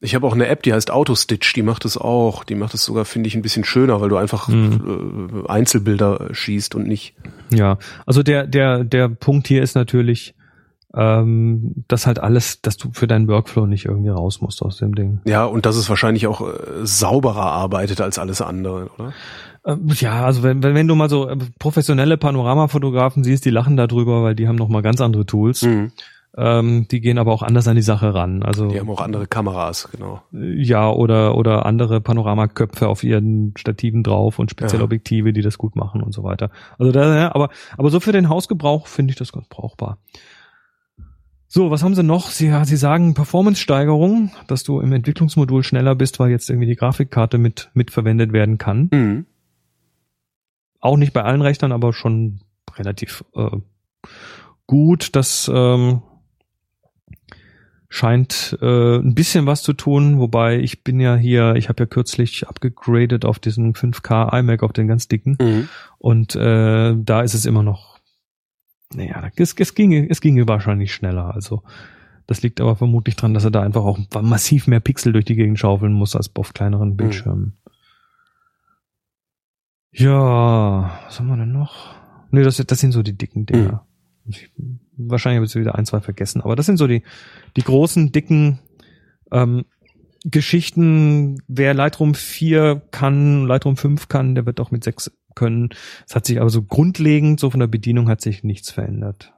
Ich habe auch eine App, die heißt Autostitch, die macht es auch. Die macht es sogar, finde ich, ein bisschen schöner, weil du einfach mhm. Einzelbilder schießt und nicht... Ja, also der der der Punkt hier ist natürlich, ähm, dass halt alles, dass du für deinen Workflow nicht irgendwie raus musst aus dem Ding. Ja, und dass es wahrscheinlich auch äh, sauberer arbeitet als alles andere, oder? Ja, also wenn, wenn du mal so professionelle Panoramafotografen siehst, die lachen darüber, weil die haben nochmal ganz andere Tools. Mhm. Ähm, die gehen aber auch anders an die Sache ran. Also die haben auch andere Kameras, genau. Ja, oder oder andere Panoramaköpfe auf ihren Stativen drauf und spezielle ja. Objektive, die das gut machen und so weiter. Also da, ja, aber aber so für den Hausgebrauch finde ich das ganz brauchbar. So, was haben sie noch? Sie, sie sagen Performance-Steigerung, dass du im Entwicklungsmodul schneller bist, weil jetzt irgendwie die Grafikkarte mit mit verwendet werden kann. Mhm. Auch nicht bei allen Rechnern, aber schon relativ äh, gut. Das ähm, scheint äh, ein bisschen was zu tun, wobei ich bin ja hier, ich habe ja kürzlich abgegradet auf diesen fünf K iMac, auf den ganz dicken. Mhm. Und äh, da ist es immer noch, naja, es, es, ginge, es ginge wahrscheinlich schneller. Also das liegt aber vermutlich dran, dass er da einfach auch massiv mehr Pixel durch die Gegend schaufeln muss als auf kleineren Bildschirmen. Mhm. Ja, was haben wir denn noch? Nee, das, das sind so die dicken Dinger. Mhm. Ich, wahrscheinlich habe ich wieder ein, zwei vergessen, aber das sind so die die großen, dicken ähm, Geschichten. Wer Lightroom vier kann, Lightroom fünf kann, der wird auch mit sechs können. Es hat sich aber so grundlegend, so von der Bedienung hat sich nichts verändert.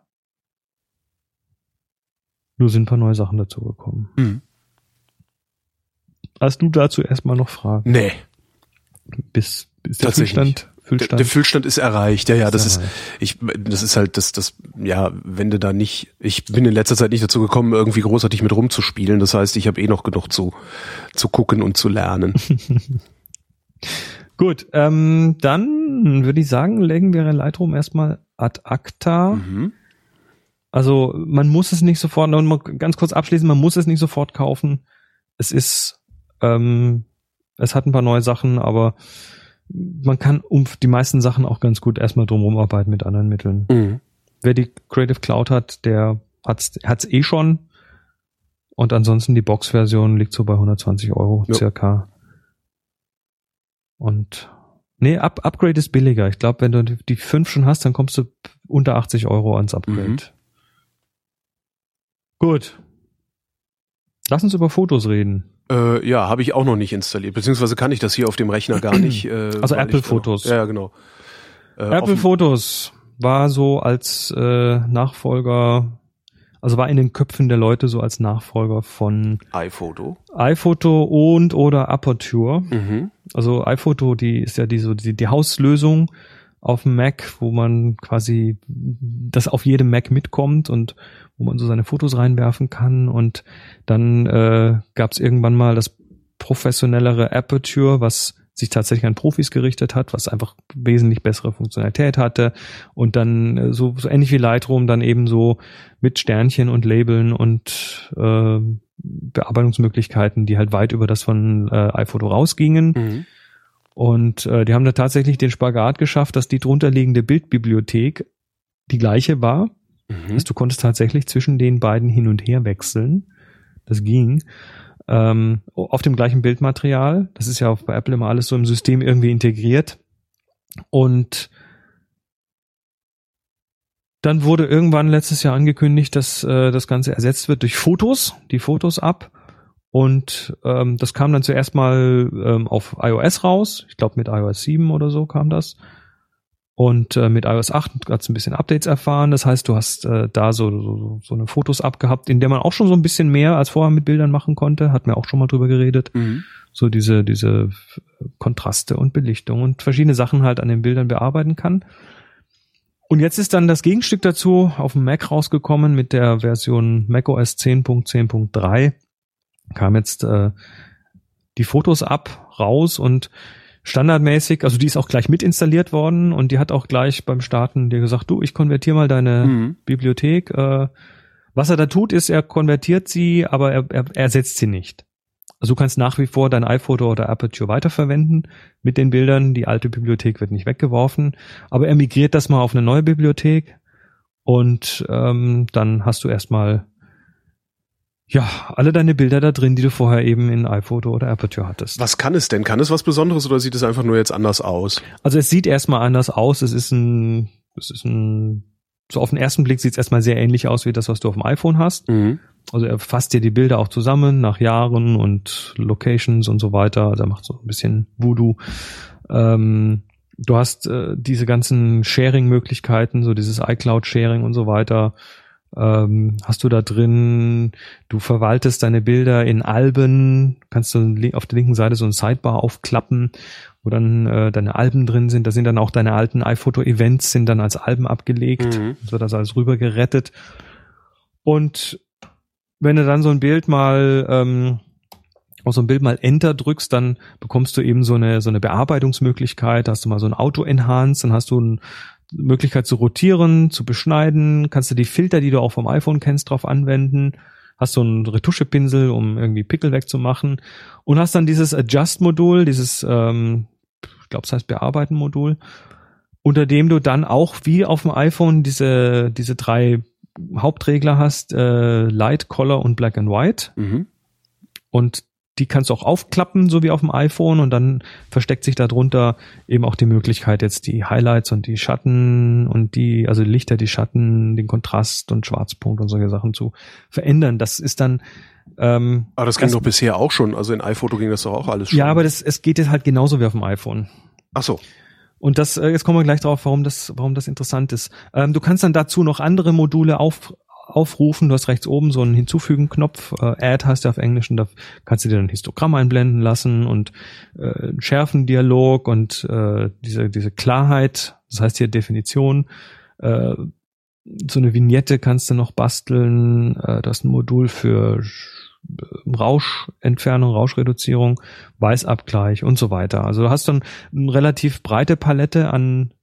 Nur sind ein paar neue Sachen dazu gekommen. Mhm. Hast du dazu erstmal noch Fragen? Nee. Bis Ist der Füllstand, Füllstand? Der, der Füllstand ist erreicht, ja, ja, das ist, ist ich, das ist halt, das, das, ja, wenn du da nicht, ich bin in letzter Zeit nicht dazu gekommen, irgendwie großartig mit rumzuspielen, das heißt, ich habe eh noch genug zu, zu gucken und zu lernen. Gut, ähm, dann würde ich sagen, legen wir Lightroom erstmal ad acta. Mhm. Also, man muss es nicht sofort, ganz kurz abschließen, man muss es nicht sofort kaufen. Es ist, ähm, es hat ein paar neue Sachen, aber man kann um die meisten Sachen auch ganz gut erstmal drumherum arbeiten mit anderen Mitteln. Mhm. Wer die Creative Cloud hat, der hat's, hat's eh schon. Und ansonsten die Box-Version liegt so bei hundertzwanzig Euro jo. circa. Und nee, Up, Upgrade ist billiger. Ich glaube, wenn du die fünf schon hast, dann kommst du unter achtzig Euro ans Upgrade. Mhm. Gut. Lass uns über Fotos reden. Äh, ja, habe ich auch noch nicht installiert, beziehungsweise kann ich das hier auf dem Rechner gar nicht. Äh, also Apple Fotos. Noch, ja, genau. Äh, Apple Fotos war so als äh, Nachfolger, also war in den Köpfen der Leute so als Nachfolger von iPhoto. iPhoto und oder Aperture. Mhm. Also iPhoto, die ist ja die so die, die Hauslösung auf dem Mac, wo man quasi das auf jedem Mac mitkommt und wo man so seine Fotos reinwerfen kann. Und dann äh, gab es irgendwann mal das professionellere Aperture, was sich tatsächlich an Profis gerichtet hat, was einfach wesentlich bessere Funktionalität hatte und dann so, so ähnlich wie Lightroom dann eben so mit Sternchen und Labeln und äh, Bearbeitungsmöglichkeiten, die halt weit über das von äh, iPhoto rausgingen. Mhm. Und äh, die haben da tatsächlich den Spagat geschafft, dass die drunterliegende Bildbibliothek die gleiche war. Mhm. Also du konntest tatsächlich zwischen den beiden hin und her wechseln. Das ging. Ähm, auf dem gleichen Bildmaterial. Das ist ja auch bei Apple immer alles so im System irgendwie integriert. Und dann wurde irgendwann letztes Jahr angekündigt, dass äh, das Ganze ersetzt wird durch Fotos, die Fotos-App. Und ähm, das kam dann zuerst mal ähm, auf iOS raus. Ich glaube, mit iOS sieben oder so kam das. Und äh, mit iOS acht hat's ein bisschen Updates erfahren. Das heißt, du hast äh, da so, so, so eine Fotos-App gehabt, in der man auch schon so ein bisschen mehr als vorher mit Bildern machen konnte. Hat mir auch schon mal drüber geredet. Mhm. So diese, diese Kontraste und Belichtung und verschiedene Sachen halt an den Bildern bearbeiten kann. Und jetzt ist dann das Gegenstück dazu auf dem Mac rausgekommen mit der Version macOS zehn Punkt zehn Punkt drei. Kam jetzt äh, die Fotos ab, raus und standardmäßig, also die ist auch gleich mitinstalliert worden und die hat auch gleich beim Starten dir gesagt, du, ich konvertiere mal deine mhm. Bibliothek. Äh, was er da tut, ist, er konvertiert sie, aber er, er ersetzt sie nicht. Also du kannst nach wie vor dein iPhoto oder Aperture weiterverwenden mit den Bildern. Die alte Bibliothek wird nicht weggeworfen, aber er migriert das mal auf eine neue Bibliothek und ähm, dann hast du erstmal ja alle deine Bilder da drin, die du vorher eben in iPhoto oder Aperture hattest. Was kann es denn? Kann es was Besonderes oder sieht es einfach nur jetzt anders aus? Also es sieht erstmal anders aus. Es ist ein, es ist ein, so auf den ersten Blick sieht es erstmal sehr ähnlich aus wie das, was du auf dem iPhone hast. Mhm. Also er fasst dir die Bilder auch zusammen nach Jahren und Locations und so weiter. Also er macht so ein bisschen Voodoo. Ähm, du hast äh, diese ganzen Sharing-Möglichkeiten, so dieses iCloud-Sharing und so weiter. Ähm, hast du da drin, du verwaltest deine Bilder in Alben, kannst du auf der linken Seite so ein Sidebar aufklappen, wo dann äh, deine Alben drin sind. Da sind dann auch deine alten iPhoto-Events, sind dann als Alben abgelegt. Mhm. So, das alles rüber gerettet. Und wenn du dann so ein Bild mal, ähm, auf so ein Bild mal Enter drückst, dann bekommst du eben so eine, so eine Bearbeitungsmöglichkeit, da hast du mal so ein Auto-Enhance, dann hast du eine Möglichkeit zu rotieren, zu beschneiden, kannst du die Filter, die du auch vom iPhone kennst, drauf anwenden, hast so einen Retuschepinsel, um irgendwie Pickel wegzumachen und hast dann dieses Adjust-Modul, dieses, ähm, ich glaube, es heißt Bearbeiten-Modul, unter dem du dann auch wie auf dem iPhone diese, diese drei Hauptregler hast, äh, Light, Color und Black and White. Mhm. Und die kannst du auch aufklappen, so wie auf dem iPhone, und dann versteckt sich darunter eben auch die Möglichkeit, jetzt die Highlights und die Schatten und die, also die Lichter, die Schatten, den Kontrast und Schwarzpunkt und solche Sachen zu verändern. Das ist dann ähm, aber das ging das, doch bisher auch schon, also in iPhoto ging das doch auch alles schon. Ja, aber das, es geht jetzt halt genauso wie auf dem iPhone. Ach so. Und das, jetzt kommen wir gleich drauf, warum das, warum das interessant ist. Ähm, du kannst dann dazu noch andere Module auf, aufrufen. Du hast rechts oben so einen Hinzufügen-Knopf. Äh, Add heißt der auf Englisch. Und da kannst du dir dann ein Histogramm einblenden lassen und äh, Schärfendialog und äh, diese, diese Klarheit. Das heißt hier Definition. Äh, so eine Vignette kannst du noch basteln. Äh, das ist ein Modul für Rauschentfernung, Rauschreduzierung, Weißabgleich und so weiter. Also du hast dann eine relativ breite Palette an,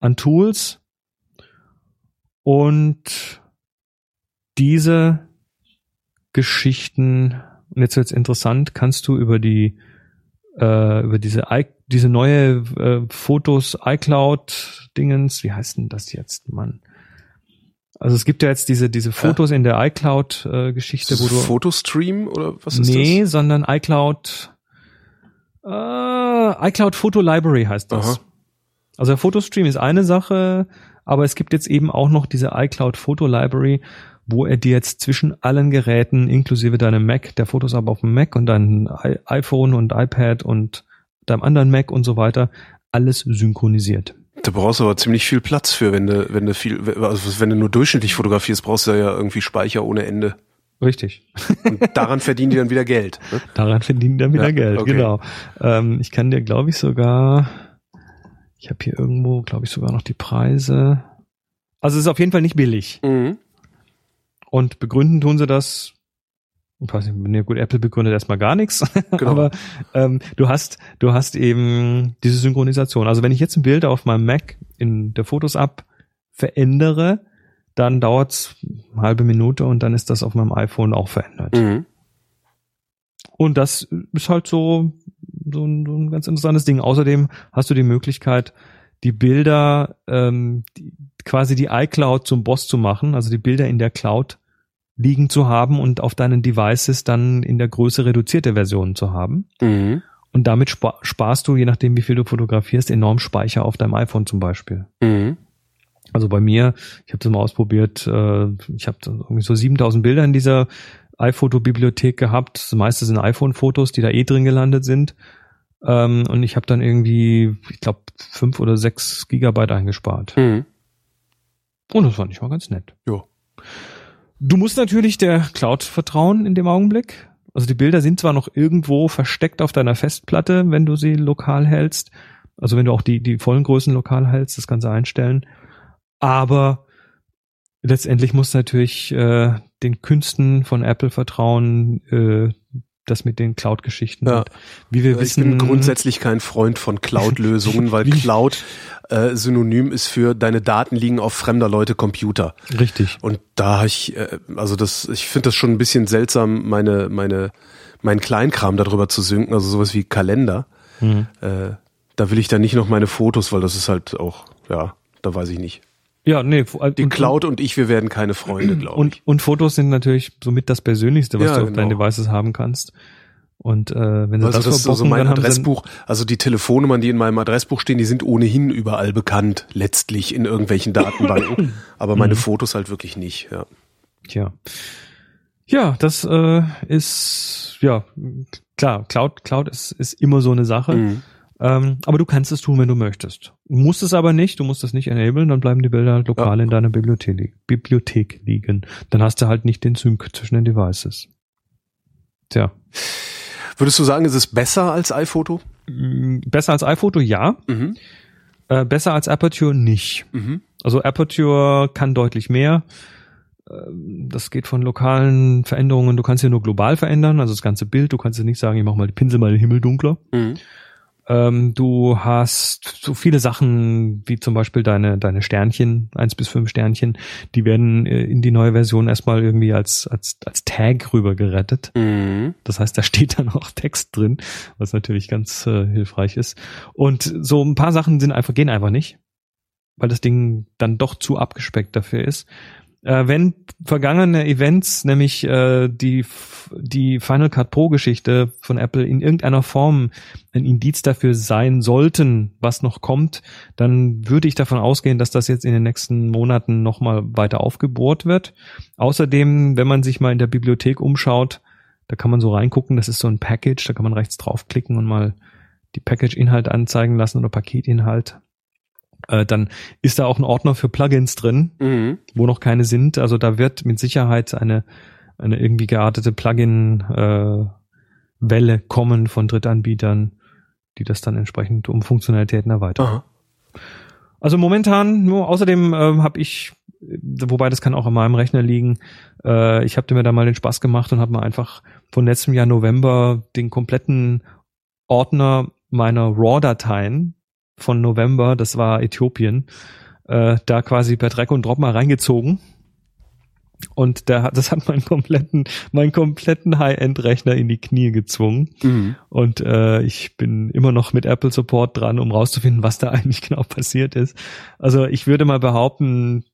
an Tools und diese Geschichten, und jetzt wird's interessant, kannst du über die äh, über diese I, diese neue äh, Fotos iCloud-Dingens, wie heißt denn das jetzt, Mann? Also es gibt ja jetzt diese diese Fotos ja. in der iCloud-Geschichte, äh, wo du Fotostream oder was ist nee, das? Nee, sondern iCloud äh, iCloud Photo Library heißt das. Aha. Also der Fotostream ist eine Sache, aber es gibt jetzt eben auch noch diese iCloud Photo Library, wo er dir jetzt zwischen allen Geräten, inklusive deinem Mac, der Fotos aber auf dem Mac und deinem I- iPhone und iPad und deinem anderen Mac und so weiter, alles synchronisiert. Da brauchst du aber ziemlich viel Platz für, wenn du, wenn du viel, also wenn du nur durchschnittlich fotografierst, brauchst du ja irgendwie Speicher ohne Ende. Richtig. Und daran verdienen die dann wieder Geld. Ne? Daran verdienen die dann wieder ja, Geld, okay. Genau. Ähm, ich kann dir, glaube ich, sogar, ich habe hier irgendwo, glaube ich, sogar noch die Preise. Also es ist auf jeden Fall nicht billig. Mhm. Und begründen tun sie das Ne, gut, Apple begründet erstmal gar nichts. Genau. Aber ähm, du hast, du hast eben diese Synchronisation. Also wenn ich jetzt ein Bild auf meinem Mac in der Fotos-App verändere, dann dauert's eine halbe Minute und dann ist das auf meinem iPhone auch verändert. Mhm. Und das ist halt so, so, ein, so ein ganz interessantes Ding. Außerdem hast du die Möglichkeit, die Bilder, ähm, die, quasi die iCloud zum Boss zu machen, also die Bilder in der Cloud liegen zu haben und auf deinen Devices dann in der Größe reduzierte Versionen zu haben. Mhm. Und damit spa- sparst du, je nachdem wie viel du fotografierst, enorm Speicher auf deinem iPhone zum Beispiel. Mhm. Also bei mir, ich habe das mal ausprobiert, äh, ich habe irgendwie so siebentausend Bilder in dieser iPhoto-Bibliothek gehabt. Das meiste sind iPhone-Fotos, die da eh drin gelandet sind. Ähm, und ich habe dann irgendwie, ich glaube, fünf oder sechs Gigabyte eingespart. Mhm. Und das fand ich mal ganz nett. Ja. Du musst natürlich der Cloud vertrauen in dem Augenblick. Also die Bilder sind zwar noch irgendwo versteckt auf deiner Festplatte, wenn du sie lokal hältst. Also wenn du auch die die vollen Größen lokal hältst, das kannst du einstellen. Aber letztendlich musst du natürlich äh, den Künsten von Apple vertrauen, äh, das mit den Cloud-Geschichten. Ja. Wie wir ich wissen, bin grundsätzlich kein Freund von Cloud-Lösungen, weil Cloud äh, synonym ist für deine Daten liegen auf fremder Leute Computer. Richtig. Und da ich äh, also das ich finde das schon ein bisschen seltsam, meine meine mein Kleinkram darüber zu synken, also sowas wie Kalender. Mhm. Äh, da will ich dann nicht noch meine Fotos, weil das ist halt auch ja, da weiß ich nicht. Ja, nee. Die und, Cloud und ich, wir werden keine Freunde, glaube ich. Und, und Fotos sind natürlich somit das Persönlichste, was ja, du auf genau. deinen Devices haben kannst. Und äh, wenn du also das, das verbocken, also mein Adressbuch, also die Telefonnummern, die in meinem Adressbuch stehen, die sind ohnehin überall bekannt, letztlich in irgendwelchen Datenbanken. Aber meine mhm. Fotos halt wirklich nicht. Ja. Tja. Ja, das äh, ist ja klar. Cloud, Cloud ist, ist immer so eine Sache. Mhm. Ähm, aber du kannst es tun, wenn du möchtest. Du musst es aber nicht, du musst es nicht enablen, dann bleiben die Bilder lokal ja. in deiner Bibliothek, Bibliothek liegen. Dann hast du halt nicht den Sync zwischen den Devices. Tja. Würdest du sagen, ist es besser als iPhoto? Besser als iPhoto, ja. Mhm. Äh, besser als Aperture nicht. Mhm. Also Aperture kann deutlich mehr. Das geht von lokalen Veränderungen. Du kannst hier nur global verändern, also das ganze Bild. Du kannst dir nicht sagen, ich mach mal die Pinsel mal den Himmel dunkler. Mhm. Du hast so viele Sachen, wie zum Beispiel deine, deine Sternchen, eins bis fünf Sternchen, die werden in die neue Version erstmal irgendwie als, als, als Tag rüber gerettet. Mhm. Das heißt, da steht dann auch Text drin, was natürlich ganz äh, hilfreich ist. Und so ein paar Sachen sind einfach, gehen einfach nicht, weil das Ding dann doch zu abgespeckt dafür ist. Äh, wenn vergangene Events, nämlich äh, die die Final Cut Pro Geschichte von Apple in irgendeiner Form ein Indiz dafür sein sollten, was noch kommt, dann würde ich davon ausgehen, dass das jetzt in den nächsten Monaten nochmal weiter aufgebohrt wird. Außerdem, wenn man sich mal in der Bibliothek umschaut, da kann man so reingucken, das ist so ein Package, da kann man rechts draufklicken und mal die Package-Inhalt anzeigen lassen oder Paketinhalt. Dann ist da auch ein Ordner für Plugins drin, mhm. wo noch keine sind. Also da wird mit Sicherheit eine eine irgendwie geartete Plugin-Welle äh, kommen von Drittanbietern, die das dann entsprechend um Funktionalitäten erweitern. Aha. Also momentan, nur außerdem äh, habe ich, wobei das kann auch an meinem Rechner liegen, äh, ich habe mir da mal den Spaß gemacht und habe mal einfach von letztem Jahr November den kompletten Ordner meiner RAW-Dateien von November, das war Äthiopien, äh, da quasi per Drag und Drop mal reingezogen. Und da, das hat meinen kompletten, meinen kompletten High-End-Rechner in die Knie gezwungen. Mhm. Und äh, ich bin immer noch mit Apple Support dran, um rauszufinden, was da eigentlich genau passiert ist. Also ich würde mal behaupten,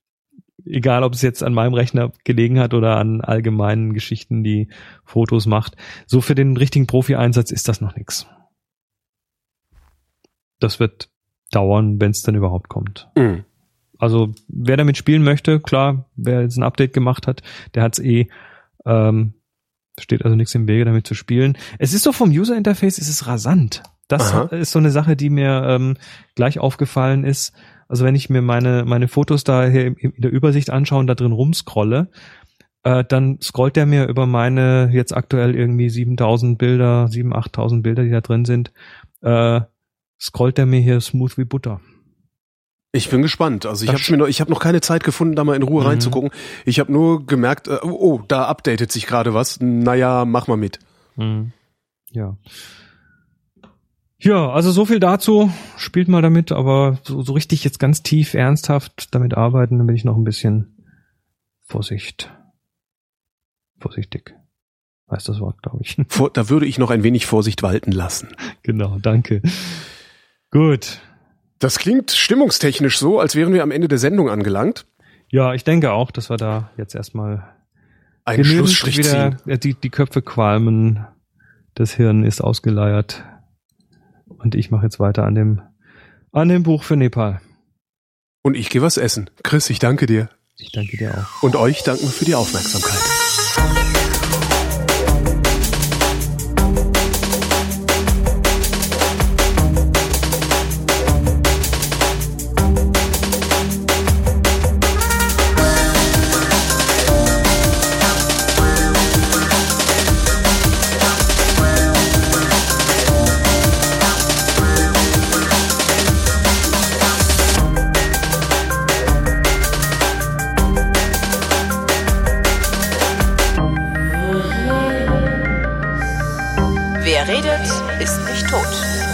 egal ob es jetzt an meinem Rechner gelegen hat oder an allgemeinen Geschichten, die Fotos macht, so für den richtigen Profi-Einsatz ist das noch nichts. Das wird dauern, wenn es dann überhaupt kommt. Mhm. Also wer damit spielen möchte, klar, wer jetzt ein Update gemacht hat, der hat's eh. Ähm, steht also nichts im Wege, damit zu spielen. Es ist doch vom User-Interface, es ist rasant. Das Aha. ist so eine Sache, die mir ähm, gleich aufgefallen ist. Also wenn ich mir meine meine Fotos da hier in der Übersicht anschaue und da drin rumscrolle, äh, dann scrollt der mir über meine jetzt aktuell irgendwie siebentausend Bilder, siebentausend, achttausend Bilder, die da drin sind, äh, scrollt er mir hier smooth wie Butter. Ich bin gespannt. Also ich habe noch, ich habe noch keine Zeit gefunden, da mal in Ruhe mhm. reinzugucken. Ich habe nur gemerkt, äh, oh, da updatet sich gerade was. Naja, mach mal mit. Mhm. Ja. Ja, also so viel dazu. Spielt mal damit, aber so, so richtig jetzt ganz tief, ernsthaft damit arbeiten, dann bin ich noch ein bisschen Vorsicht. Vorsichtig. Weiß das Wort, glaube ich. Vor, da würde ich noch ein wenig Vorsicht walten lassen. Genau, danke. Gut. Das klingt stimmungstechnisch so, als wären wir am Ende der Sendung angelangt. Ja, ich denke auch, dass wir da jetzt erstmal einen Schlussstrich ziehen. Die, die Köpfe qualmen, das Hirn ist ausgeleiert und ich mache jetzt weiter an dem, an dem Buch für Nepal. Und ich gehe was essen. Chris, ich danke dir. Ich danke dir auch. Und euch danken wir für die Aufmerksamkeit. Wer redet, ist nicht tot.